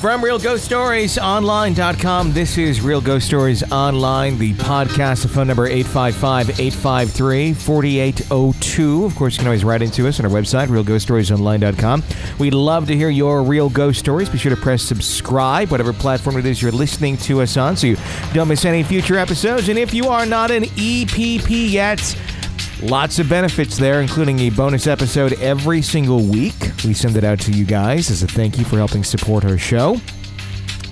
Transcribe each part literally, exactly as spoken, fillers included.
From Real Ghost Stories Online dot com, this is Real Ghost Stories Online, the podcast. The phone number eight five five, eight five three, four eight zero two. Of course, you can always write into us on our website, Real Ghost Stories Online dot com. We'd love to hear your real ghost stories. Be sure to press subscribe, whatever platform it is you're listening to us on, so you don't miss any future episodes. And if you are not an E P P yet, lots of benefits there, including a bonus episode every single week. We send it out to you guys as a thank you for helping support our show.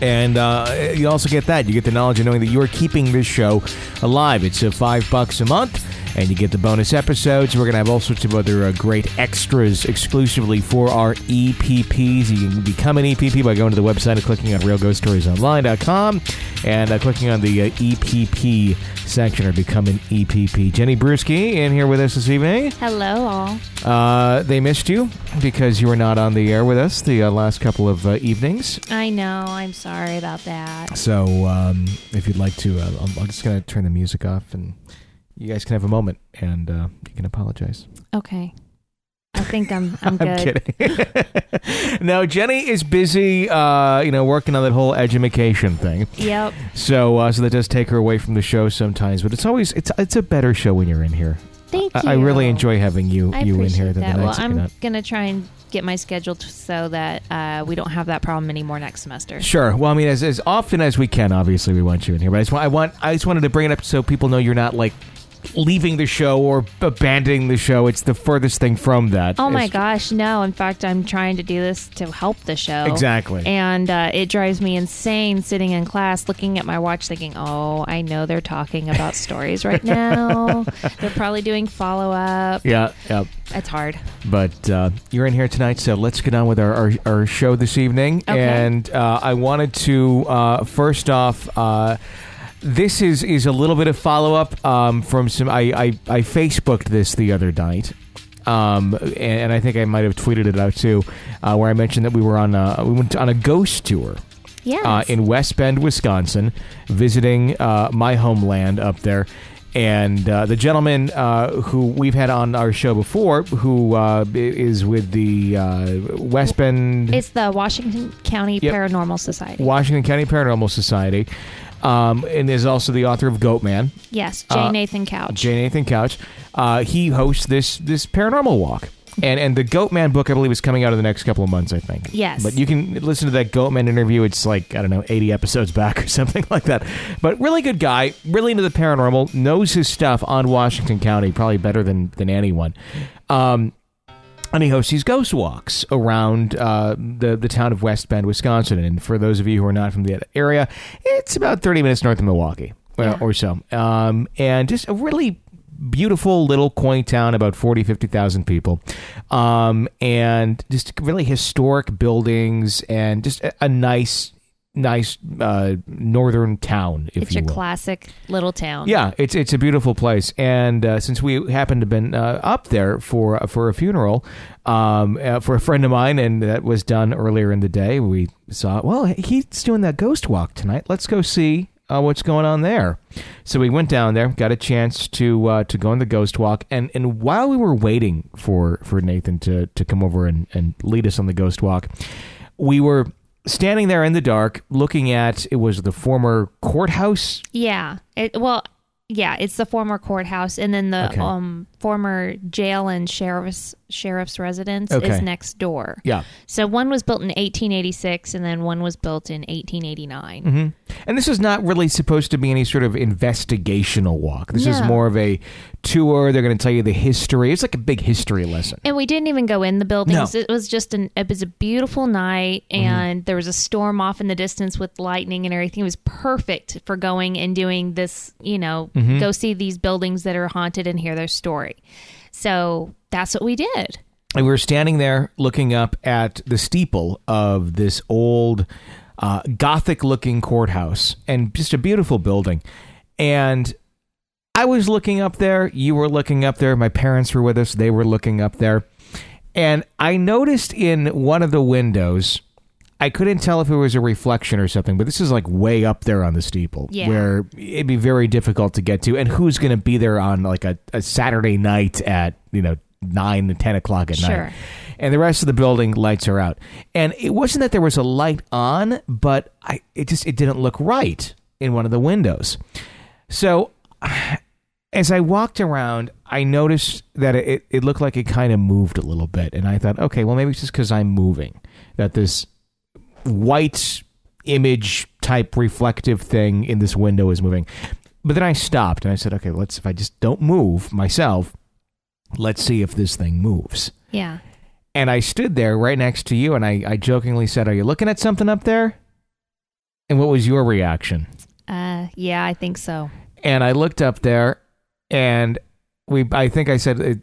And uh, you also get that. You get the knowledge of knowing that you are keeping this show alive. It's uh, five bucks a month, and you get the bonus episodes. We're going to have all sorts of other uh, great extras exclusively for our E P Ps. You can become an E P P by going to the website and clicking on Real Ghost Stories Online dot com and uh, clicking on the uh, E P P section or become an E P P. Jenny Bruschi in here with us this evening. Hello, all. Uh, they missed you because you were not on the air with us the uh, last couple of uh, evenings. I know. I'm sorry about that. So um, if you'd like to, uh, I'm, I'm just going to turn the music off and... You guys can have a moment, and uh, you can apologize. Okay. I think I'm I'm, I'm good. I'm kidding. No, Jenny is busy, uh, you know, working on that whole edumacation thing. Yep. So uh, so that does take her away from the show sometimes, but it's always, it's it's a better show when you're in here. Thank you. I, I really enjoy having you, you in here. Than that. Well, I'm going to try and get my schedule so that uh, we don't have that problem anymore next semester. Sure. Well, I mean, as, as often as we can, obviously, we want you in here, but I just, I want, I just wanted to bring it up so people know you're not, like, leaving the show or abandoning the show. It's the furthest thing from that. Oh my it's, gosh, no. In fact, I'm trying to do this to help the show. Exactly. And uh, it drives me insane sitting in class looking at my watch thinking, oh, I know they're talking about stories right now. They're probably doing follow-up. Yeah, yeah. It's hard. But uh, you're in here tonight, so let's get on with our, our, our show this evening. Okay. And uh, I wanted to, uh, first off... Uh, This is, is a little bit of follow-up um, from some... I, I, I Facebooked this the other night, um, and, and I think I might have tweeted it out too, uh, where I mentioned that we were on a, we went on a ghost tour. Yes. Uh, in West Bend, Wisconsin, visiting uh, my homeland up there. And uh, the gentleman uh, who we've had on our show before, who uh, is with the uh, West Bend... It's the Washington County yep. Paranormal Society. Washington County Paranormal Society. Um, and is also the author of Goatman. Yes, J. Uh, Nathan Couch. J. Nathan Couch. Uh, he hosts this this paranormal walk. And and the Goatman book, I believe, is coming out in the next couple of months, I think. Yes. But you can listen to that Goatman interview. It's like, I don't know, eighty episodes back or something like that. But really good guy, really into the paranormal, knows his stuff on Washington County, probably better than, than anyone. Um, and he hosts these ghost walks around uh, the, the town of West Bend, Wisconsin. And for those of you who are not from the area, it's about thirty minutes north of Milwaukee yeah. or so. Um, and just a really... beautiful little quaint town, about forty, fifty thousand people, um, and just really historic buildings and just a, a nice, nice uh, northern town, if it's you will. It's a classic little town. Yeah, it's it's a beautiful place. And uh, since we happened to have been uh, up there for, for a funeral um, uh, for a friend of mine, and that was done earlier in the day, we saw, well, he's doing that ghost walk tonight. Let's go see. Uh, what's going on there? So we went down there, got a chance to uh, to go on the ghost walk, and, and while we were waiting for, for Nathan to, to come over and, and lead us on the ghost walk, we were standing there in the dark looking at, it was the former courthouse? Yeah. It, well, yeah, it's the former courthouse, and then the okay. um, former jail and sheriff's sheriff's residence okay. is next door. Yeah. So one was built in eighteen eighty-six, and then one was built in eighteen eighty-nine. Mm-hmm. And this is not really supposed to be any sort of investigational walk. This no. is more of a tour. They're going to tell you the history. It's like a big history lesson. And we didn't even go in the buildings. No. It was just an it was a beautiful night, and mm-hmm. there was a storm off in the distance with lightning and everything. It was perfect for going and doing this, you know, mm-hmm. go see these buildings that are haunted and hear their story. So that's what we did. And we were standing there looking up at the steeple of this old uh, Gothic-looking courthouse, and just a beautiful building. And I was looking up there. You were looking up there. My parents were with us. They were looking up there. And I noticed in one of the windows, I couldn't tell if it was a reflection or something, but this is like way up there on the steeple, yeah, where it'd be very difficult to get to. And who's going to be there on like a, a Saturday night at, you know, nine to ten o'clock at sure. night, and the rest of the building lights are out. And it wasn't that there was a light on, but I it just it didn't look right in one of the windows. So as I walked around, I noticed that it it looked like it kind of moved a little bit, and I thought, okay, well maybe it's just because I'm moving that this white image type reflective thing in this window is moving. But then I stopped and I said, okay, let's if I just don't move myself. Let's see if this thing moves. Yeah. And I stood there right next to you, and I, I jokingly said, are you looking at something up there? And what was your reaction? Uh, yeah, I think so. And I looked up there, and we I think I said it,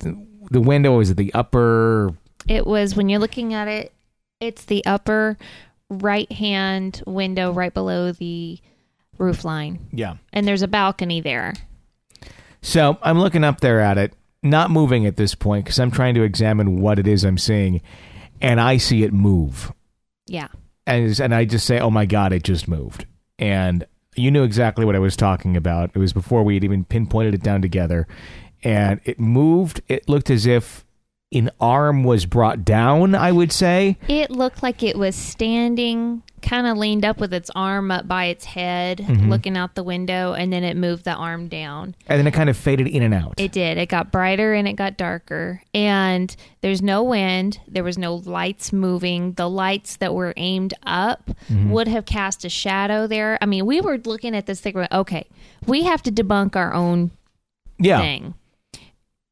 the window was at the upper... It was, when you're looking at it, it's the upper right-hand window right below the roof line. Yeah. And there's a balcony there. So I'm looking up there at it. Not moving at this point because I'm trying to examine what it is I'm seeing, and I see it move. Yeah. And, and I just say, oh my God, it just moved. And you knew exactly what I was talking about. It was before we had even pinpointed it down together. And it moved. It looked as if an arm was brought down, I would say. It looked like it was standing, kind of leaned up with its arm up by its head, mm-hmm. looking out the window, and then it moved the arm down. And then it kind of faded in and out. It did. It got brighter and it got darker. And there's no wind. There was no lights moving. The lights that were aimed up mm-hmm. would have cast a shadow there. I mean, we were looking at this thing, okay, we have to debunk our own yeah. thing.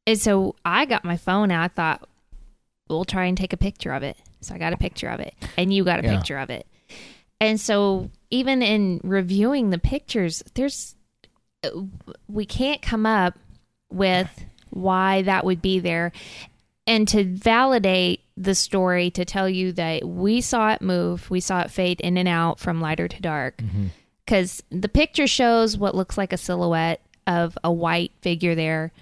And so I got my phone out. I thought, we'll try and take a picture of it. So I got a picture of it. And you got a yeah. picture of it. And so even in reviewing the pictures, there's we can't come up with why that would be there. And to validate the story, to tell you that we saw it move, we saw it fade in and out from lighter to dark. Because mm-hmm. the picture shows what looks like a silhouette of a white figure there.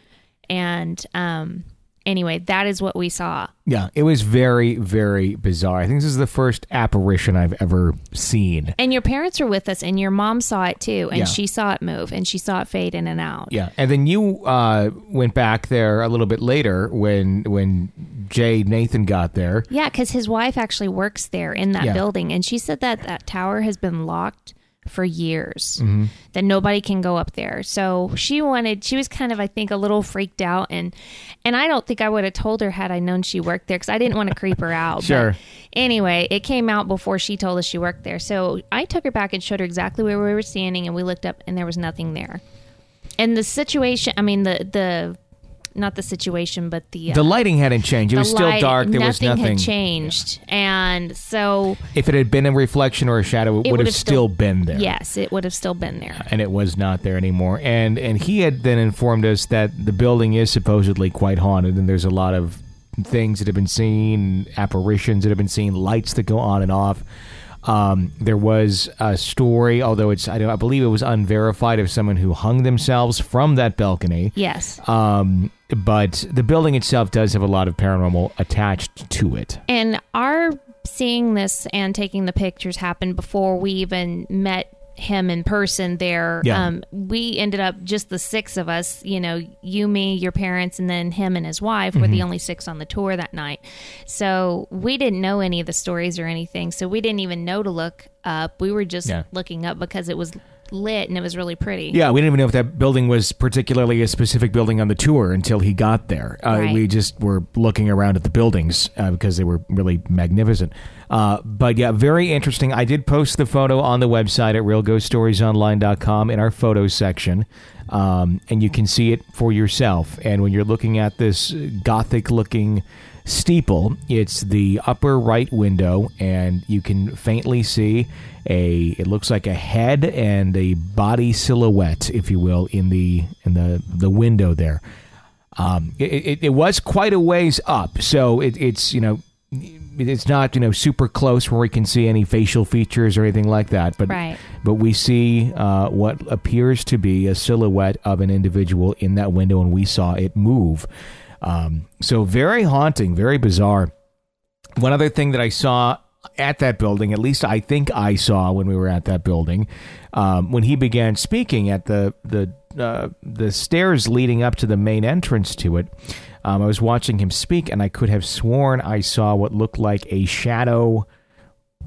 And um, anyway, that is what we saw. Yeah, it was very, very bizarre. I think this is the first apparition I've ever seen. And your parents were with us, and your mom saw it too, and yeah. she saw it move, and she saw it fade in and out. Yeah, and then you uh, went back there a little bit later when when J. Nathan got there. Yeah, because his wife actually works there in that yeah. building, and she said that that tower has been locked for years, mm-hmm. that nobody can go up there. So she wanted, she was kind of, I think, a little freaked out. And, and I don't think I would have told her had I known she worked there, because I didn't want to creep her out. Sure. But anyway, it came out before she told us she worked there. So I took her back and showed her exactly where we were standing, and we looked up and there was nothing there. And the situation, I mean, the, the, not the situation, but the... Uh, the lighting hadn't changed. It was light, still dark. There nothing was nothing. Nothing had changed. Yeah. And so... If it had been a reflection or a shadow, it, it would have still, still been there. Yes, it would have still been there. And it was not there anymore. And and he had then informed us that the building is supposedly quite haunted, and there's a lot of things that have been seen, apparitions that have been seen, lights that go on and off. Um, there was a story, although it's I, don't, I believe it was unverified, of someone who hung themselves from that balcony. Yes. Um, but the building itself does have a lot of paranormal attached to it. And our seeing this and taking the pictures happened before we even met him in person there. Yeah. Um, we ended up, just the six of us, you know, you, me, your parents, and then him and his wife mm-hmm. were the only six on the tour that night. So we didn't know any of the stories or anything. So we didn't even know to look up. We were just yeah. looking up because it was lit and it was really pretty. Yeah, we didn't even know if that building was particularly a specific building on the tour until he got there. Uh, right. We just were looking around at the buildings uh, because they were really magnificent. Uh, but yeah, very interesting. I did post the photo on the website at real ghost stories online dot com in our photos section, um, and you can see it for yourself. And when you're looking at this Gothic-looking steeple, it's the upper right window, and you can faintly see a it looks like a head and a body silhouette, if you will, in the in the the window there. Um, it, it, it was quite a ways up, so it, it's, you know, it's not, you know, super close where we can see any facial features or anything like that. But right. but we see uh, what appears to be a silhouette of an individual in that window, and we saw it move. Um, so very haunting, very bizarre. One other thing that I saw at that building, at least I think I saw when we were at that building, um, when he began speaking at the the uh, the stairs leading up to the main entrance to it, um, I was watching him speak, and I could have sworn I saw what looked like a shadow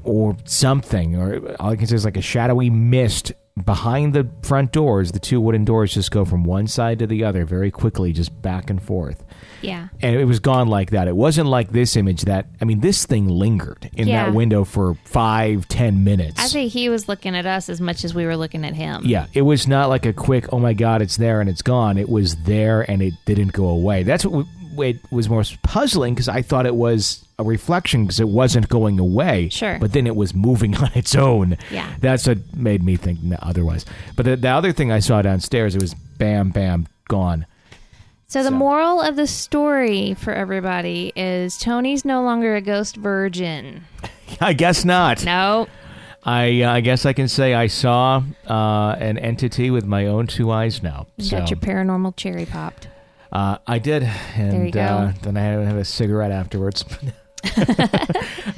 or something, or all I can say is like a shadowy mist behind the front doors. The two wooden doors just go from one side to the other very quickly, just back and forth. Yeah. And it was gone like that. It wasn't like this image that, I mean, this thing lingered in yeah. that window for five, ten minutes. I think he was looking at us as much as we were looking at him. Yeah. It was not like a quick, oh my God, it's there and it's gone. It was there and it didn't go away. That's what we, it was most puzzling, because I thought it was a reflection because it wasn't going away. Sure. But then it was moving on its own. Yeah. That's what made me think otherwise. But the, the other thing I saw downstairs, it was bam, bam, gone. So the so. moral of the story for everybody is Tony's no longer a ghost virgin. I guess not. No. I uh, I guess I can say I saw uh, an entity with my own two eyes now. You so. got your paranormal cherry popped. Uh, I did. And there you go. Uh, then I had to have a cigarette afterwards.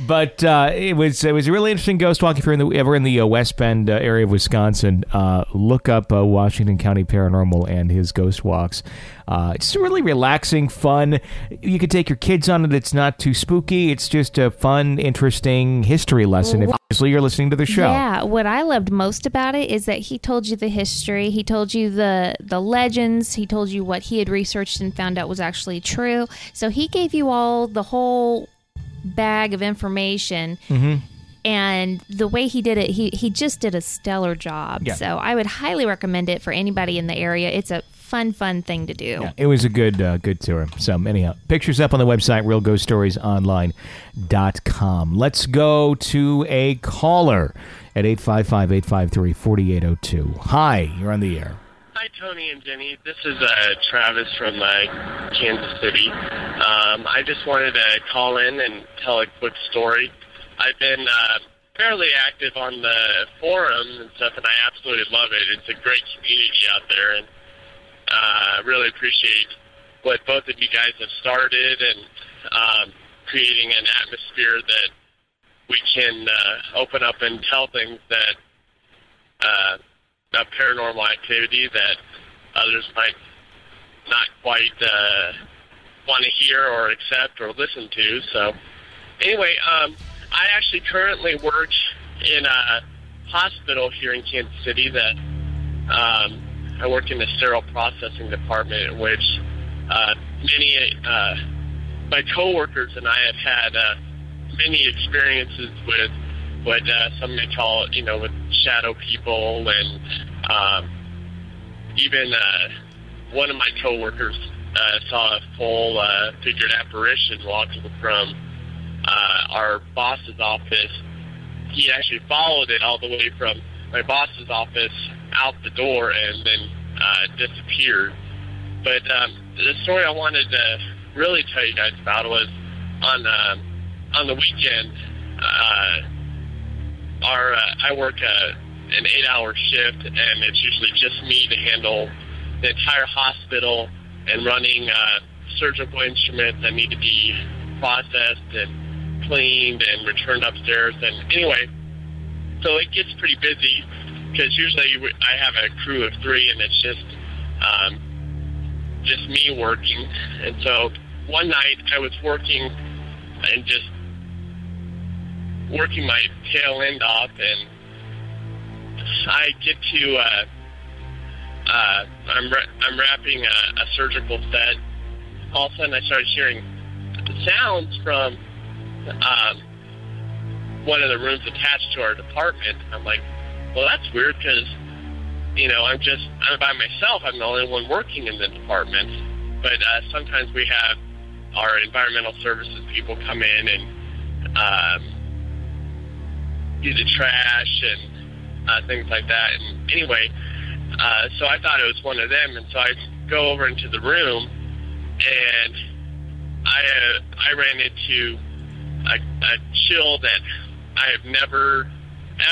But uh, it was it was a really interesting ghost walk. If you're in the, ever in the uh, West Bend uh, area of Wisconsin, uh, look up uh, Washington County Paranormal and his ghost walks. Uh, it's really relaxing, fun. You can take your kids on it. It's not too spooky. It's just a fun, interesting history lesson. If obviously you're listening to the show. Yeah, what I loved most about it is that he told you the history. He told you the, the legends. He told you what he had researched and found out was actually true. So he gave you all the whole bag of information, mm-hmm. and the way he did it, he he just did a stellar job. Yeah. So I would highly recommend it for anybody in the area. It's a fun, fun thing to do. Yeah, it was a good, uh, good tour. So anyhow, pictures up on the website, real ghost stories online dot com. Let's go to a caller at eight five five, eight five three, four eight zero two. Hi, you're on the air. Hi, Tony and Jenny. This is uh, Travis from uh, Kansas City. Um, I just wanted to call in and tell a quick story. I've been uh, fairly active on the forums and stuff, and I absolutely love it. It's a great community out there, and I uh, really appreciate what both of you guys have started and um, creating an atmosphere that we can uh, open up and tell things that... Uh, a paranormal activity that others might not quite uh, want to hear or accept or listen to. So anyway, um, I actually currently work in a hospital here in Kansas City that um, I work in the sterile processing department, in which uh, many uh, my coworkers and I have had uh, many experiences with what uh, some may call, you know, with shadow people, and um, even uh, one of my coworkers uh, saw a full uh, figured apparition walking from uh, our boss's office. He actually followed it all the way from my boss's office out the door and then uh, disappeared. But um, the story I wanted to really tell you guys about was on uh, on the weekend. Uh, Our, uh, I work uh, an eight-hour shift, and it's usually just me to handle the entire hospital and running uh, surgical instruments that need to be processed and cleaned and returned upstairs. And anyway, so it gets pretty busy because usually I have a crew of three, and it's just um, just me working. And so one night I was working and just working my tail end off, and I get to, uh, uh, I'm ra- I'm wrapping a, a surgical set. All of a sudden, I started hearing sounds from um, one of the rooms attached to our department. I'm like, well, that's weird, because, you know, I'm just, I'm by myself. I'm the only one working in the department. But uh, sometimes we have our environmental services people come in and, um, do the trash and uh, things like that. And anyway, uh, so I thought it was one of them, and so I go over into the room, and I uh, I ran into a, a chill that I have never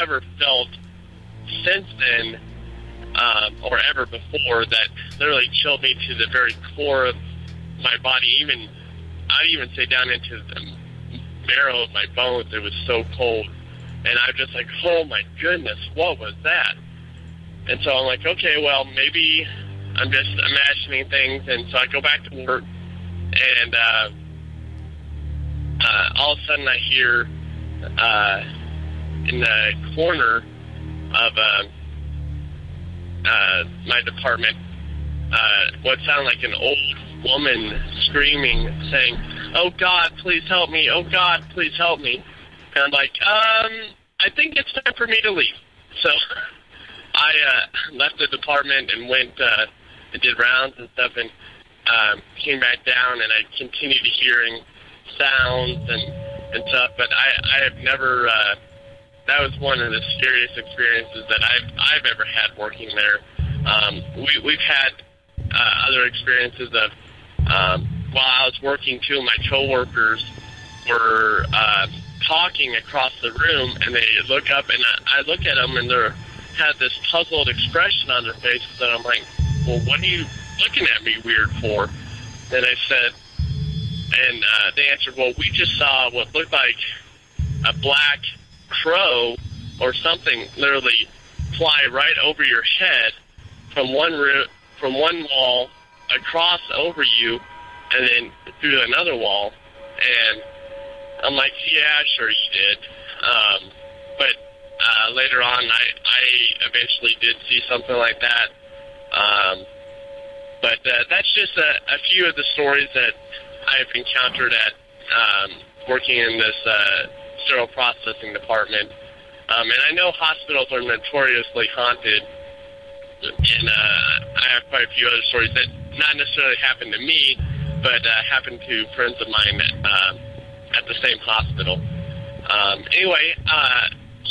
ever felt since then, um, or ever before, that literally chilled me to the very core of my body. Even I'd even say down into the marrow of my bones. It was so cold, and I'm just like, oh my goodness, what was that? And so I'm like, okay, well, maybe I'm just imagining things. And so I go back to work, and uh, uh, all of a sudden I hear uh, in the corner of uh, uh, my department uh, what sounded like an old woman screaming, saying, "Oh God, please help me! Oh God, please help me!" And I'm like, um, I think it's time for me to leave. So I uh, left the department and went uh, and did rounds and stuff, and um, came back down, and I continued hearing sounds and, and stuff. But I, I have never. Uh, that was one of the scariest experiences that I've I've ever had working there. Um, we we've had uh, other experiences of um, while I was working too. My coworkers were uh, talking across the room, and they look up, and I, I look at them, and they're had this puzzled expression on their faces, and I'm like, well, what are you looking at me weird for? And I said, and uh, they answered, well, we just saw what looked like a black crow or something literally fly right over your head from one root, from one wall across over you, and then through another wall. And I'm like, yeah, sure you did. Um, but Uh, later on, I, I eventually did see something like that. Um, but uh, that's just a, a few of the stories that I've encountered at um, working in this uh, sterile processing department. Um, and I know hospitals are notoriously haunted, and uh, I have quite a few other stories that not necessarily happened to me, but uh, happened to friends of mine at, uh, at the same hospital. Um, anyway, uh,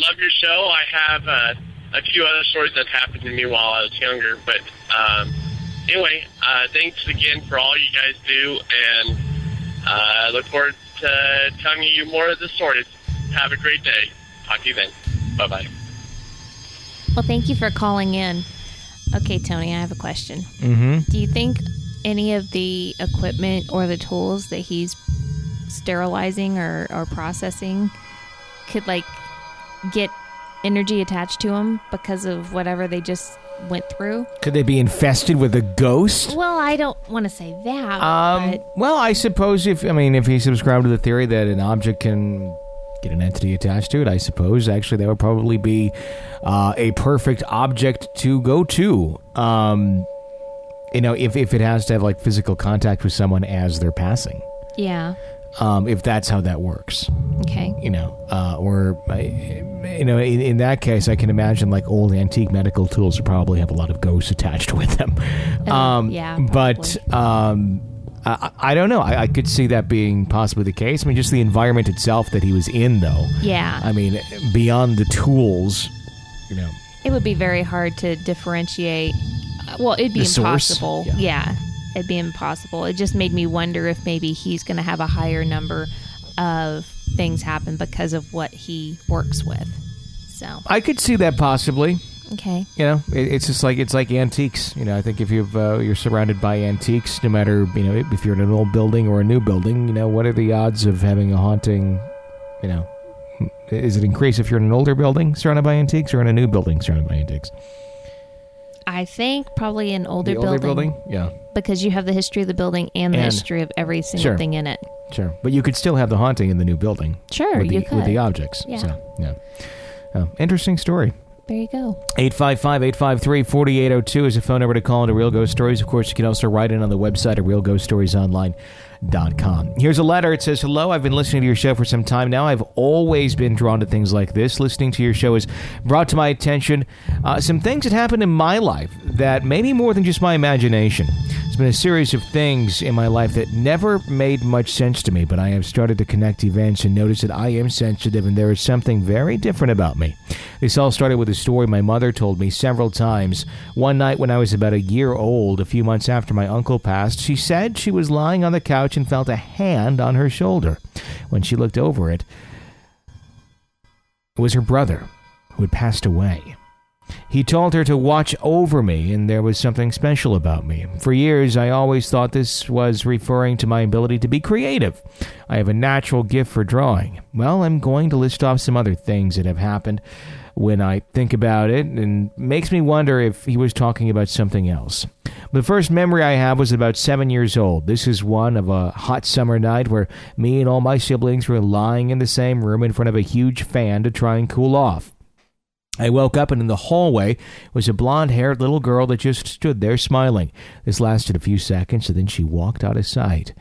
love your show. I have uh, a few other stories that happened to me while I was younger. But um, anyway, uh, thanks again for all you guys do, and uh, I look forward to telling you more of the stories. Have a great day. Talk to you then. Bye-bye. Well, thank you for calling in. Okay, Tony, I have a question. Mm-hmm. Do you think any of the equipment or the tools that he's sterilizing or, or processing could, like, get energy attached to them because of whatever they just went through? Could they be infested with a ghost? Well, I don't want to say that. Um, but... Well, I suppose if I mean if he subscribed to the theory that an object can get an entity attached to it, I suppose actually that would probably be uh, a perfect object to go to. Um, you know, if if it has to have like physical contact with someone as they're passing. Yeah. Um, if that's how that works. Okay. You know, uh, or, you know, in, in that case, I can imagine like old antique medical tools would probably have a lot of ghosts attached with them. Uh, um, yeah. Probably. But um, I, I don't know. I, I could see that being possibly the case. I mean, just the environment itself that he was in, though. Yeah. I mean, beyond the tools, you know. It would be very hard to differentiate. Well, it'd be impossible. Yeah. yeah. It'd be impossible. It just made me wonder if maybe he's going to have a higher number of things happen because of what he works with. So I could see that possibly. Okay. You know, it, it's just like it's like antiques. You know, I think if you've uh, you're surrounded by antiques, no matter you know if you're in an old building or a new building, you know, what are the odds of having a haunting? You know, is it increased if you're in an older building surrounded by antiques or in a new building surrounded by antiques? I think probably an older, older building. building. Yeah. Because you have the history of the building and the and, history of every single sure, thing in it. Sure. But you could still have the haunting in the new building. Sure, with the, you could. With the objects. Yeah. So, yeah. Oh, interesting story. There you go. eight five five, eight five three, four eight zero two is a phone number to call into Real Ghost Stories. Of course, you can also write in on the website at real ghost stories online dot com. Here's a letter. It says, hello, I've been listening to your show for some time now. I've always been drawn to things like this. Listening to your show has brought to my attention uh, some things that happened in my life that may be more than just my imagination. been a series of things in my life that never made much sense to me, but I have started to connect events and notice that I am sensitive and there is something very different about me. This all started with a story my mother told me several times. One night when I was about a year old, a few months after my uncle passed, she said she was lying on the couch and felt a hand on her shoulder. When she looked over it, it was her brother who had passed away. He told her to watch over me, and there was something special about me. For years, I always thought this was referring to my ability to be creative. I have a natural gift for drawing. Well, I'm going to list off some other things that have happened when I think about it, and makes me wonder if he was talking about something else. The first memory I have was about seven years old. This is one of a hot summer night where me and all my siblings were lying in the same room in front of a huge fan to try and cool off. I woke up, and in the hallway was a blonde-haired little girl that just stood there smiling. This lasted a few seconds, and then she walked out of sight.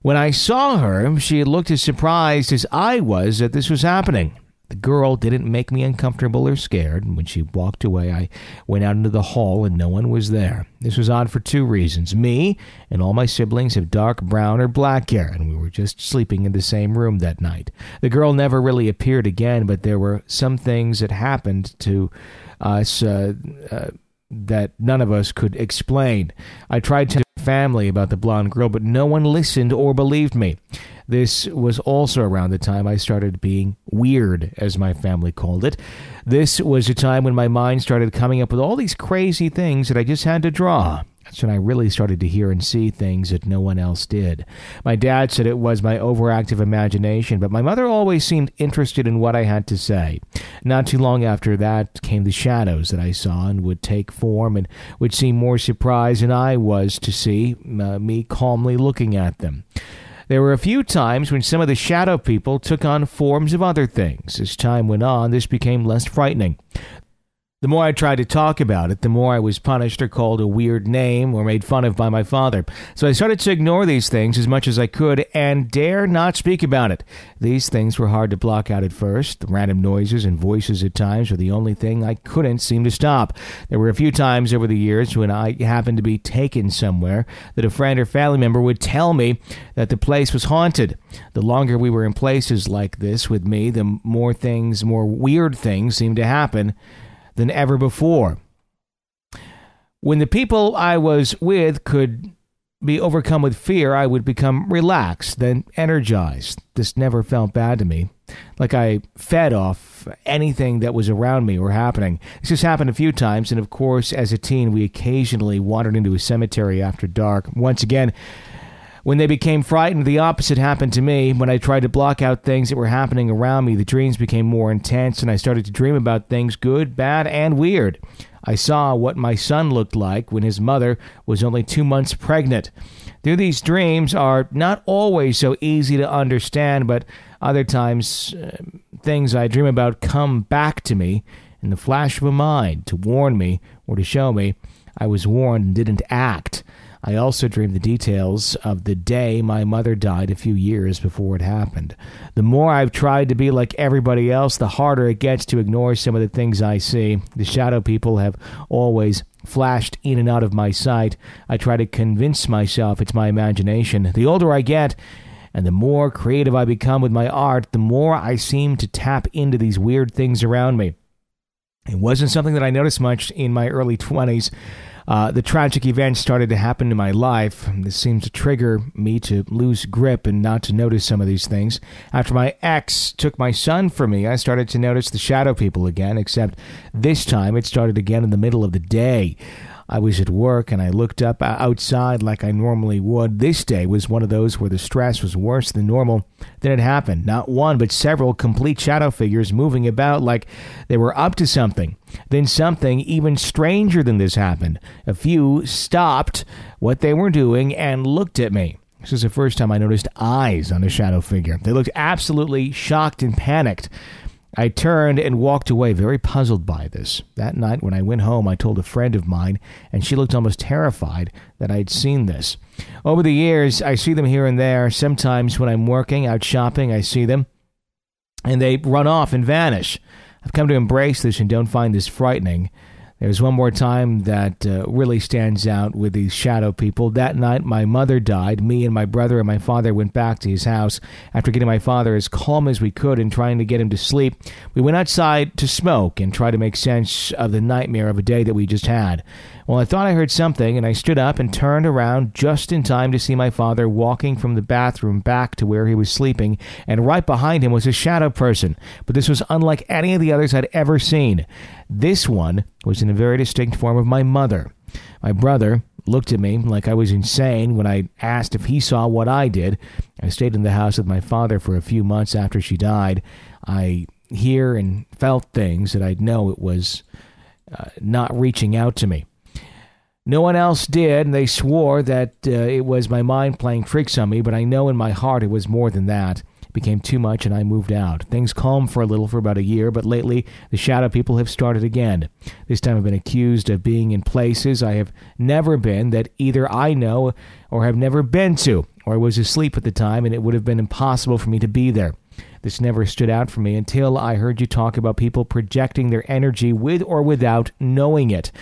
When I saw her, she had looked as surprised as I was that this was happening. The girl didn't make me uncomfortable or scared, and when she walked away, I went out into the hall, and no one was there. This was odd for two reasons. Me and all my siblings have dark brown or black hair, and we were just sleeping in the same room that night. The girl never really appeared again, but there were some things that happened to us uh, uh, that none of us could explain. I tried to tell family about the blonde girl, but no one listened or believed me. This was also around the time I started being weird, as my family called it. This was a time when my mind started coming up with all these crazy things that I just had to draw. That's when I really started to hear and see things that no one else did. My dad said it was my overactive imagination, but my mother always seemed interested in what I had to say. Not too long after that came the shadows that I saw and would take form and would seem more surprised than I was to see uh, me calmly looking at them. There were a few times when some of the shadow people took on forms of other things. As time went on, this became less frightening. The more I tried to talk about it, the more I was punished or called a weird name or made fun of by my father. So I started to ignore these things as much as I could and dare not speak about it. These things were hard to block out at first. The random noises and voices at times were the only thing I couldn't seem to stop. There were a few times over the years when I happened to be taken somewhere that a friend or family member would tell me that the place was haunted. The longer we were in places like this with me, the more things, more weird things seemed to happen than ever before. When the people I was with could be overcome with fear, I would become relaxed, then energized. This never felt bad to me, like I fed off anything that was around me or happening. This has happened a few times, and of course, as a teen, we occasionally wandered into a cemetery after dark. Once again, when they became frightened, the opposite happened to me. When I tried to block out things that were happening around me, the dreams became more intense, and I started to dream about things good, bad, and weird. I saw what my son looked like when his mother was only two months pregnant. Though these dreams are not always so easy to understand, but other times uh, things I dream about come back to me in the flash of a mind to warn me or to show me I was warned and didn't act. I also dreamed the details of the day my mother died a few years before it happened. The more I've tried to be like everybody else, the harder it gets to ignore some of the things I see. The shadow people have always flashed in and out of my sight. I try to convince myself it's my imagination. The older I get, and the more creative I become with my art, the more I seem to tap into these weird things around me. It wasn't something that I noticed much in my early twenties. Uh, the tragic events started to happen to my life. This seemed to trigger me to lose grip and not to notice some of these things. After my ex took my son from me, I started to notice the shadow people again, except this time it started again in the middle of the day. I was at work and I looked up outside like I normally would. This day was one of those where the stress was worse than normal. Then it happened. Not one, but several complete shadow figures moving about like they were up to something. Then something even stranger than this happened. A few stopped what they were doing and looked at me. This is the first time I noticed eyes on a shadow figure. They looked absolutely shocked and panicked. I turned and walked away, very puzzled by this. That night when I went home, I told a friend of mine, and she looked almost terrified that I had seen this. Over the years, I see them here and there. Sometimes when I'm working, out shopping, I see them, and they run off and vanish. I've come to embrace this and don't find this frightening. There's one more time that uh, really stands out with these shadow people. That night, my mother died. Me and my brother and my father went back to his house. After getting my father as calm as we could and trying to get him to sleep, we went outside to smoke and try to make sense of the nightmare of a day that we just had. Well, I thought I heard something, and I stood up and turned around just in time to see my father walking from the bathroom back to where he was sleeping, and right behind him was a shadow person. But this was unlike any of the others I'd ever seen. This one was in a very distinct form of my mother. My brother looked at me like I was insane when I asked if he saw what I did. I stayed in the house with my father for a few months after she died. I hear and felt things that I'd know it was uh, not reaching out to me. No one else did, and they swore that uh, it was my mind playing tricks on me, but I know in my heart it was more than that. Became too much, and I moved out. Things calmed for a little for about a year, but lately the shadow people have started again. This time I've been accused of being in places I have never been that either I know or have never been to, or I was asleep at the time, and it would have been impossible for me to be there. This never stood out for me until I heard you talk about people projecting their energy with or without knowing it.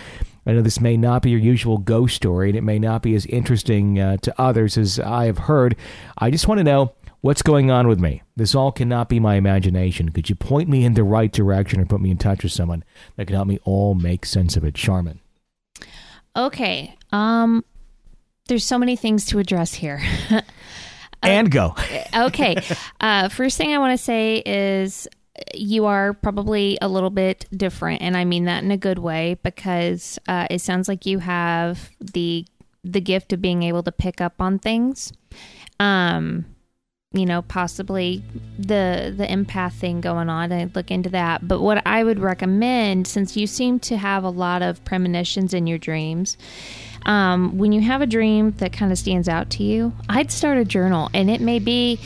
I know this may not be your usual ghost story, and it may not be as interesting uh, to others as I have heard. I just want to know, what's going on with me? This all cannot be my imagination. Could you point me in the right direction or put me in touch with someone that could help me all make sense of it? Charmin. Okay. Um, there's so many things to address here. uh, and go. Okay. Uh, first thing I want to say is you are probably a little bit different, and I mean that in a good way, because uh, it sounds like you have the the gift of being able to pick up on things. Um. You know, possibly the the empath thing going on. I'd look into that. But what I would recommend, since you seem to have a lot of premonitions in your dreams, um, when you have a dream that kind of stands out to you, I'd start a journal. And it may be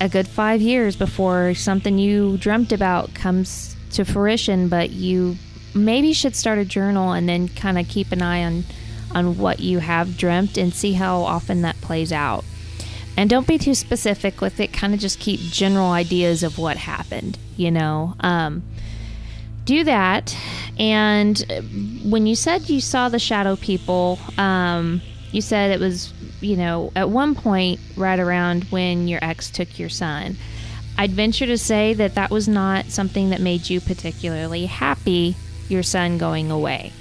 a good five years before something you dreamt about comes to fruition, but you maybe should start a journal and then kind of keep an eye on, on what you have dreamt and see how often that plays out. And don't be too specific with it. Kind of just keep general ideas of what happened, you know. Um, do that. And when you said you saw the shadow people, um, you said it was, you know, at one point right around when your ex took your son. I'd venture to say that that was not something that made you particularly happy, your son going away.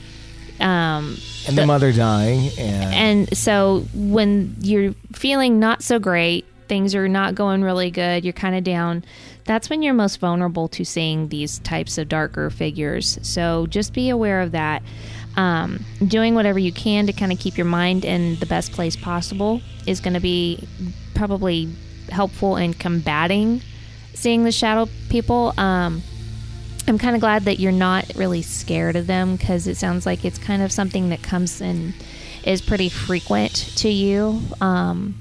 Um, and the, the mother dying. And, and so when you're feeling not so great, things are not going really good, you're kind of down, that's when you're most vulnerable to seeing these types of darker figures. So just be aware of that. Um, doing whatever you can to kind of keep your mind in the best place possible is going to be probably helpful in combating seeing the shadow people. Um, I'm kind of glad that you're not really scared of them, because it sounds like it's kind of something that comes and is pretty frequent to you. Um,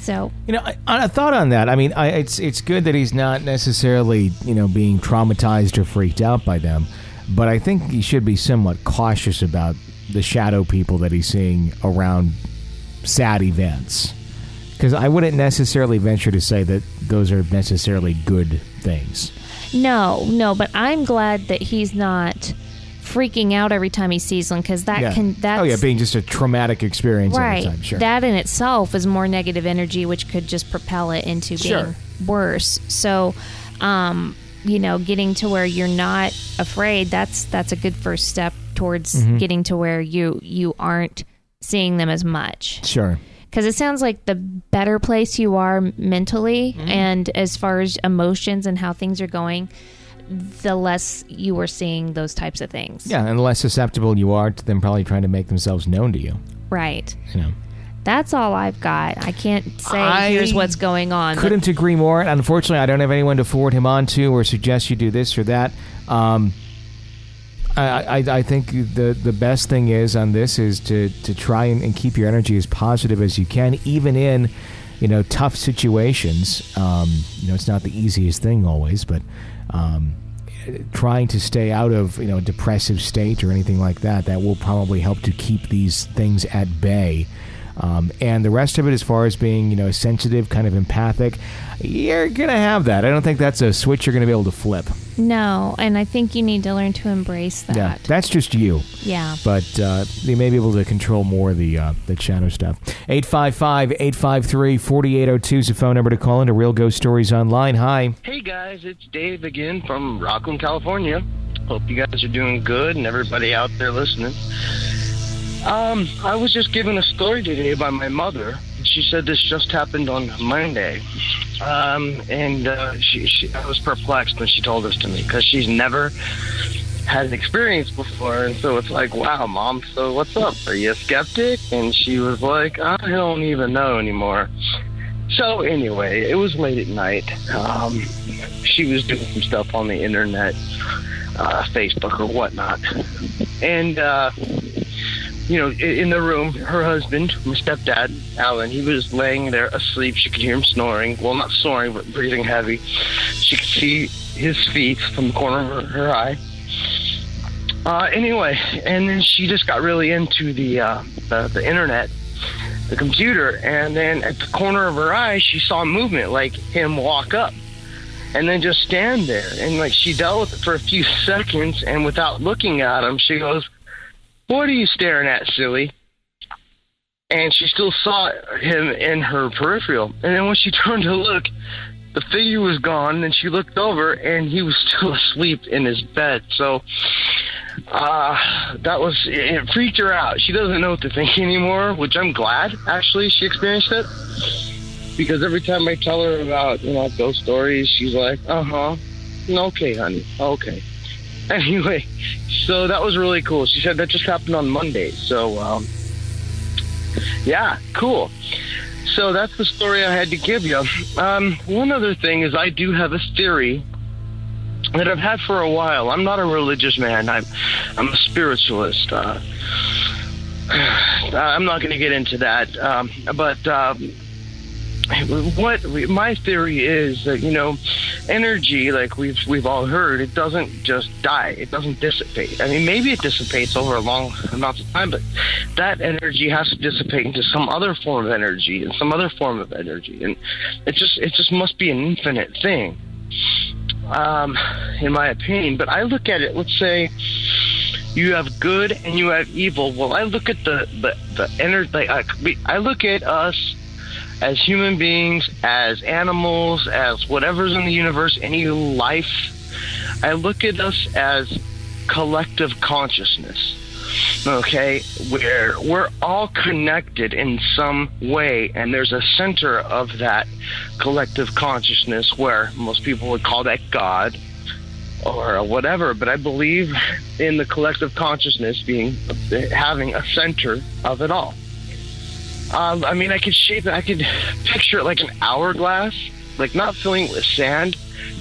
so, you know, I, I thought on that. I mean, I, it's it's good that he's not necessarily, you know, being traumatized or freaked out by them, but I think he should be somewhat cautious about the shadow people that he's seeing around sad events, because I wouldn't necessarily venture to say that those are necessarily good things. No, no, but I'm glad that he's not freaking out every time he sees them, because that yeah. can... That's, oh, yeah, being just a traumatic experience right, every time, sure. That in itself is more negative energy, which could just propel it into being sure. worse. So, um, you know, getting to where you're not afraid, that's that's a good first step towards mm-hmm. getting to where you, you aren't seeing them as much. Sure. Because it sounds like the better place you are mentally mm-hmm. and as far as emotions and how things are going, the less you are seeing those types of things. Yeah, and the less susceptible you are to them probably trying to make themselves known to you. Right. You know. That's all I've got. I can't say I here's what's going on. Couldn't but- agree more. Unfortunately, I don't have anyone to forward him on to or suggest you do this or that. Um, I, I, I think the, the best thing is on this is to, to try and, and keep your energy as positive as you can, even in, you know, tough situations. Um, you know, it's not the easiest thing always, but um, trying to stay out of, you know, a depressive state or anything like that, that will probably help to keep these things at bay. Um, and the rest of it, as far as being, you know, sensitive, kind of empathic, you're going to have that. I don't think that's a switch you're going to be able to flip. No, and I think you need to learn to embrace that. Yeah, that's just you. Yeah. But uh, you may be able to control more of the, uh, the shadow stuff. eight five five, eight five three, four eight zero two is the phone number to call into Real Ghost Stories Online. Hi. Hey, guys. It's Dave again from Rockland, California. Hope you guys are doing good and everybody out there listening. Um, I was just given a story today by my mother. She said this just happened on Monday. Um, and uh, she, she, I was perplexed when she told this to me because she's never had an experience before. And so it's like, wow, Mom, so what's up? Are you a skeptic? And she was like, I don't even know anymore. So anyway, it was late at night. Um, she was doing some stuff on the internet, uh, Facebook or whatnot. And, uh, you know, in the room, her husband, my stepdad, Alan, he was laying there asleep. She could hear him snoring. Well, not snoring, but breathing heavy. She could see his feet from the corner of her, her eye. Uh, anyway, and then she just got really into the, uh, the the internet, the computer, and then at the corner of her eye, she saw movement, like him walk up and then just stand there. And, like, she dealt with it for a few seconds, and without looking at him, she goes, "What are you staring at, silly?" And she still saw him in her peripheral. And then when she turned to look, the figure was gone. And she looked over, and he was still asleep in his bed. So uh, that was it. Freaked her out. She doesn't know what to think anymore, which I'm glad, actually, she experienced it. Because every time I tell her about, you know, ghost stories, she's like, uh-huh. Okay, honey. Okay. Anyway, so that was really cool. She said that just happened on Monday. So, um, yeah, cool. So that's the story I had to give you. Um, one other thing is I do have a theory that I've had for a while. I'm not a religious man. I'm, I'm a spiritualist. Uh, I'm not going to get into that. Um, but um, what my theory is that, you know, energy, like we've we've all heard, it doesn't just die. It doesn't dissipate. I mean, maybe it dissipates over a long amount of time, but that energy has to dissipate into some other form of energy and some other form of energy, and it just it just must be an infinite thing, um, in my opinion. But I look at it. Let's say you have good and you have evil. Well, I look at the the the energy. Like I, I look at us as human beings, as animals, as whatever's in the universe, any life. I look at us as collective consciousness, okay, where we're all connected in some way, and there's a center of that collective consciousness where most people would call that God or whatever, but I believe in the collective consciousness being having a center of it all. Um, I mean, I could shape it. I could picture it like an hourglass, like not filling it with sand,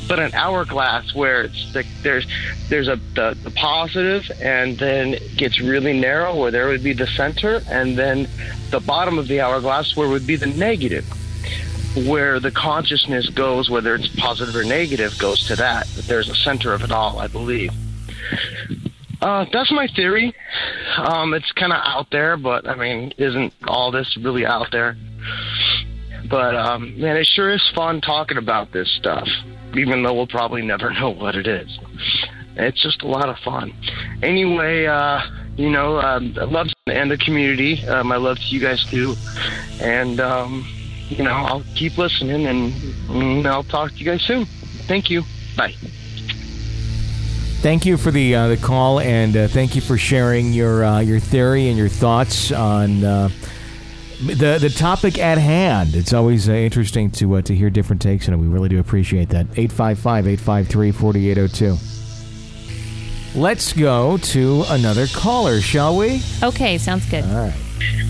but an hourglass where it's like there's there's a the, the positive, and then it gets really narrow where there would be the center, and then the bottom of the hourglass where would be the negative, where the consciousness goes, whether it's positive or negative, goes to that. But there's a center of it all, I believe. Uh, that's my theory. Um, it's kind of out there, but, I mean, isn't all this really out there? But, um, man, it sure is fun talking about this stuff, even though we'll probably never know what it is. It's just a lot of fun. Anyway, uh, you know, um, I love and the community. Um, I love you guys, too. And, um, you know, I'll keep listening, and, and I'll talk to you guys soon. Thank you. Bye. Thank you for the uh, the call, and uh, thank you for sharing your uh, your theory and your thoughts on uh, the the topic at hand. It's always uh, interesting to uh, to hear different takes, and we really do appreciate that. eight five five, eight five three, four eight zero two. Let's go to another caller, shall we? Okay, sounds good. All right.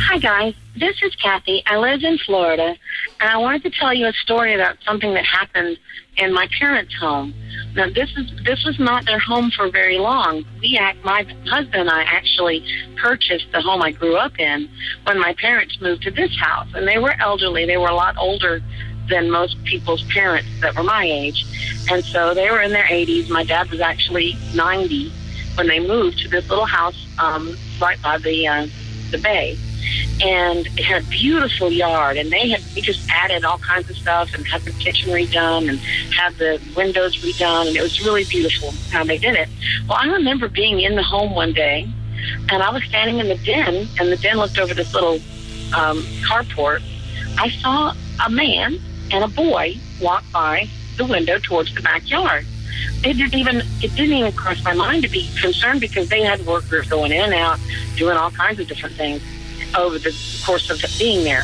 Hi, guys. This is Kathy. I live in Florida, and I wanted to tell you a story about something that happened in my parents' home. Now, this is this was not their home for very long. We, act, my husband and I actually purchased the home I grew up in when my parents moved to this house. And they were elderly. They were a lot older than most people's parents that were my age. And so they were in their eighties. My dad was actually ninety when they moved to this little house um, right by the, uh, the bay. and it had a beautiful yard, and they had we just added all kinds of stuff and had the kitchen redone and had the windows redone, and it was really beautiful how they did it. Well, I remember being in the home one day, and I was standing in the den, and the den looked over this little um, carport. I saw a man and a boy walk by the window towards the backyard. They didn't even, it didn't even cross my mind to be concerned, because they had workers going in and out, doing all kinds of different things over the course of being there.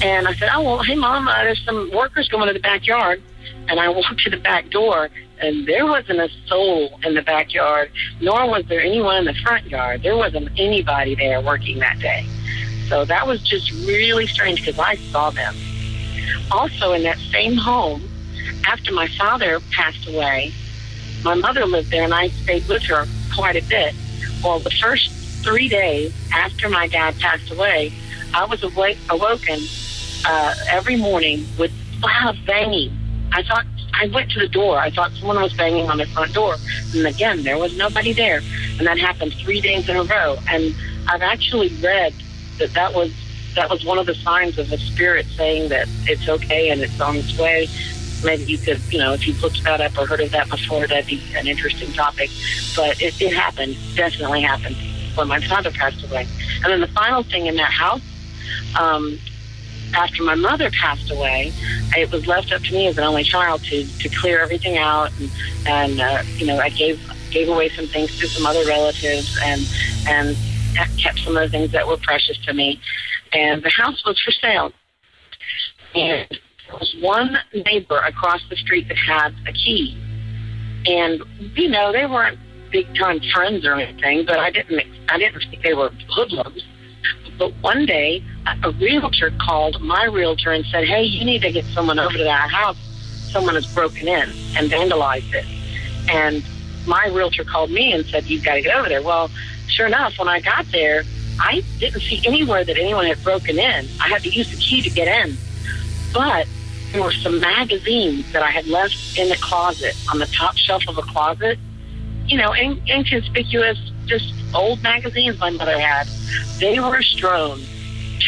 And I said, oh, well, hey, Mom, uh, there's some workers going to the backyard. And I walked to the back door, and there wasn't a soul in the backyard, nor was there anyone in the front yard. There wasn't anybody there working that day. So that was just really strange, because I saw them. Also, in that same home, after my father passed away, my mother lived there, and I stayed with her quite a bit. Well, the first three days after my dad passed away, I was awake, awoken uh, every morning with loud banging. I thought, I went to the door. I thought someone was banging on the front door. And again, there was nobody there. And that happened three days in a row. And I've actually read that that was, that was one of the signs of a spirit saying that it's okay and it's on its way. Maybe you could, you know, if you've looked that up or heard of that before, that'd be an interesting topic. But it, it happened, definitely happened when my father passed away. And then the final thing in that house, um, after my mother passed away, it was left up to me as an only child to, to clear everything out. And, and uh, you know, I gave gave away some things to some other relatives, and and kept some of the things that were precious to me. And the house was for sale. And there was one neighbor across the street that had a key. And, you know, they weren't big-time friends or anything, but I didn't, I didn't think they were hoodlums. But one day, a realtor called my realtor and said, hey, you need to get someone over to that house. Someone has broken in and vandalized it. And my realtor called me and said, you've got to get over there. Well, sure enough, when I got there, I didn't see anywhere that anyone had broken in. I had to use the key to get in. But there were some magazines that I had left in the closet, on the top shelf of a closet. You know, in- inconspicuous, just old magazines my mother had. They were strewn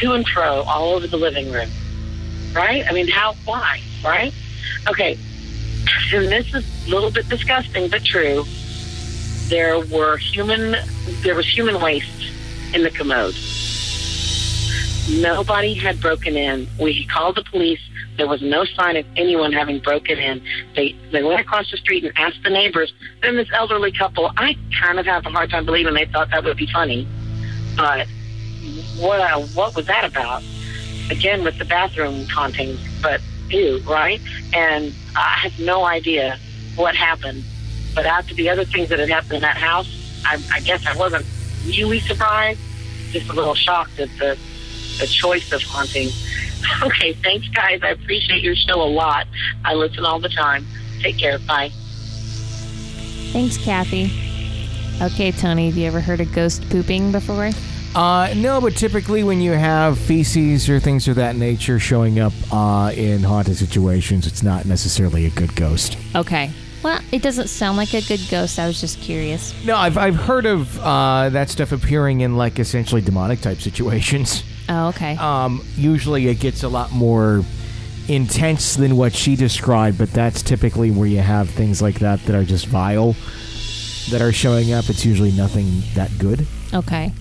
to and fro all over the living room. Right? I mean, how, why? Right? Okay. And this is a little bit disgusting, but true. There were human, there was human waste in the commode. Nobody had broken in. We called the police. There was no sign of anyone having broken in. They they went across the street and asked the neighbors. Then this elderly couple, I kind of have a hard time believing they thought that would be funny. But what uh, what was that about? Again, with the bathroom hauntings, but ew, right? And I have no idea what happened. But after the other things that had happened in that house, I, I guess I wasn't really surprised, just a little shocked at the the choice of haunting. Okay, thanks, guys. I appreciate your show a lot. I listen all the time. Take care. Bye. Thanks, Kathy. Okay, Tony, have you ever heard of ghost pooping before? Uh, no, but typically when you have feces or things of that nature showing up uh, in haunted situations, it's not necessarily a good ghost. Okay. Well, it doesn't sound like a good ghost. I was just curious. No, I've I've heard of uh, that stuff appearing in, like, essentially demonic-type situations. Oh, okay. Um, usually it gets a lot more intense than what she described, but that's typically where you have things like that that are just vile that are showing up. It's usually nothing that good. Okay.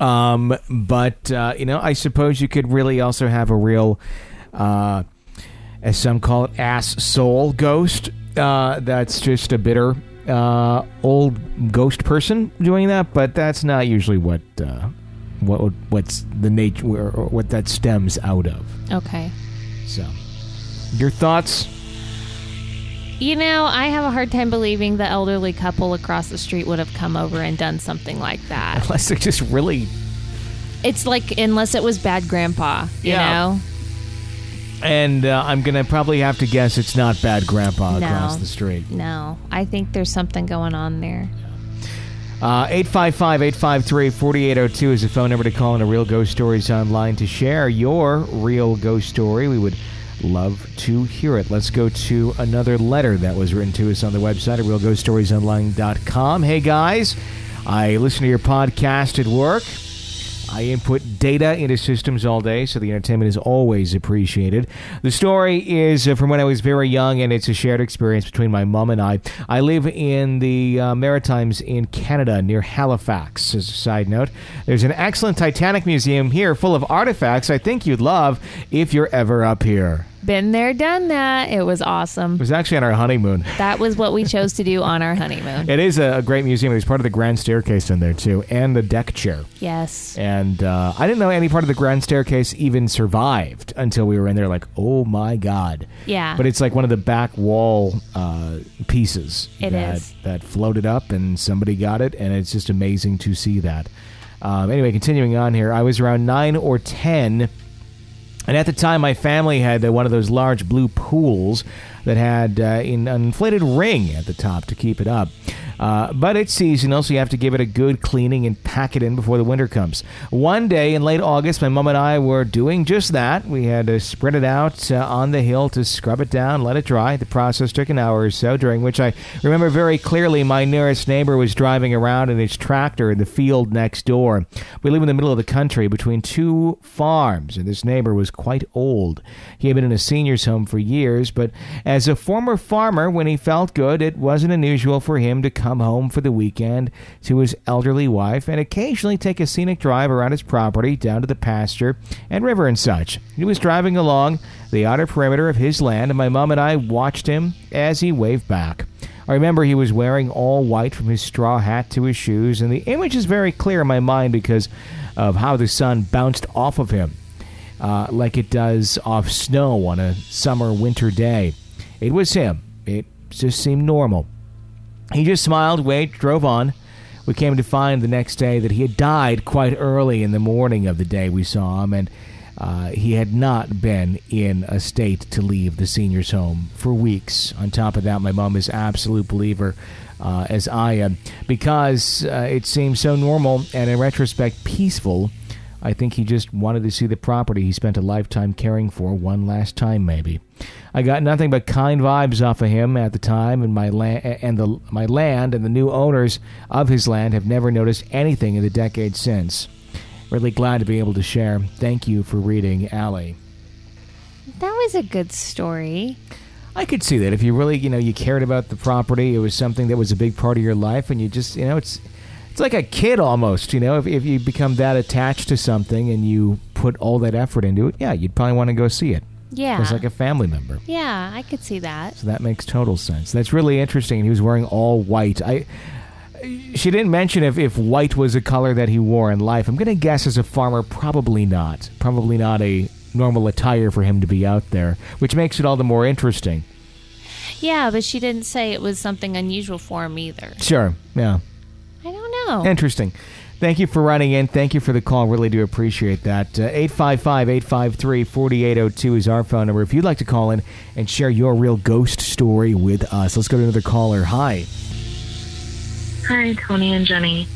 Um, but, uh, you know, I suppose you could really also have a real, uh, as some call it, ass soul ghost. Uh, that's just a bitter uh, old ghost person doing that, but that's not usually what uh, what what's the nature or what that stems out of. Okay. So, your thoughts? You know, I have a hard time believing the elderly couple across the street would have come over and done something like that. Unless they're just really. It's like unless it was bad grandpa, you yeah. know. And uh, I'm going to probably have to guess it's not bad grandpa no, across the street. No. I think there's something going on there. Uh, eight five five, eight five three, four eight zero two is the phone number to call into Real Ghost Stories Online to share your real ghost story. We would love to hear it. Let's go to another letter that was written to us on the website at real ghost stories online dot com. Hey, guys. I listen to your podcast at work. I input data into systems all day, so the entertainment is always appreciated. The story is uh, from when I was very young, and it's a shared experience between my mom and I. I live in the uh, Maritimes in Canada, near Halifax. As a side note, there's an excellent Titanic museum here full of artifacts I think you'd love if you're ever up here. Been there, done that. It was awesome. It was actually on our honeymoon. That was what we chose to do on our honeymoon. It is a, a great museum. It was part of the grand staircase in there, too, and the deck chair. Yes. And uh, I didn't know any part of the grand staircase even survived until we were in there like, oh, my God. Yeah. But it's like one of the back wall uh, pieces it that, is. that floated up, and somebody got it, and it's just amazing to see that. Um, anyway, continuing on here, I was around nine or ten... And at the time, my family had one of those large blue pools that had uh, an inflated ring at the top to keep it up. Uh, but it's seasonal, so you have to give it a good cleaning and pack it in before the winter comes. One day in late August, my mom and I were doing just that. We had to spread it out uh, on the hill to scrub it down, let it dry. The process took an hour or so, during which I remember very clearly my nearest neighbor was driving around in his tractor in the field next door. We live in the middle of the country between two farms, and this neighbor was quite old. He had been in a senior's home for years, but as a former farmer, when he felt good, it wasn't unusual for him to come home for the weekend to his elderly wife and occasionally take a scenic drive around his property down to the pasture and river and such. He was driving along the outer perimeter of his land, and my mom and I watched him as he waved back. I remember he was wearing all white from his straw hat to his shoes, and the image is very clear in my mind because of how the sun bounced off of him, uh, like it does off snow on a summer winter day. It was him. It just seemed normal. He just smiled, waved, drove on. We came to find the next day that he had died quite early in the morning of the day we saw him, and uh, he had not been in a state to leave the senior's home for weeks. On top of that, my mom is an absolute believer, uh, as I am, because uh, it seemed so normal and, in retrospect, peaceful. I think he just wanted to see the property he spent a lifetime caring for one last time, maybe. I got nothing but kind vibes off of him at the time, and my land and the my land and the new owners of his land have never noticed anything in the decades since. Really glad to be able to share. Thank you for reading, Allie. That was a good story. I could see that if you really, you know, you cared about the property, it was something that was a big part of your life, and you just, you know, it's. It's like a kid almost, you know, if, if you become that attached to something and you put all that effort into it, yeah, you'd probably want to go see it. Yeah. It's like a family member. Yeah, I could see that. So that makes total sense. That's really interesting. He was wearing all white. I, she didn't mention if, if white was a color that he wore in life. I'm going to guess as a farmer, probably not. Probably not a normal attire for him to be out there, which makes it all the more interesting. Yeah, but she didn't say it was something unusual for him either. Sure, yeah. I don't know. Interesting. Thank you for running in. Thank you for the call. Really do appreciate that. Uh, eight five five, eight five three, four eight zero two is our phone number if you'd like to call in and share your real ghost story with us. Let's go to another caller. Hi. Hi, Tony and Jenny.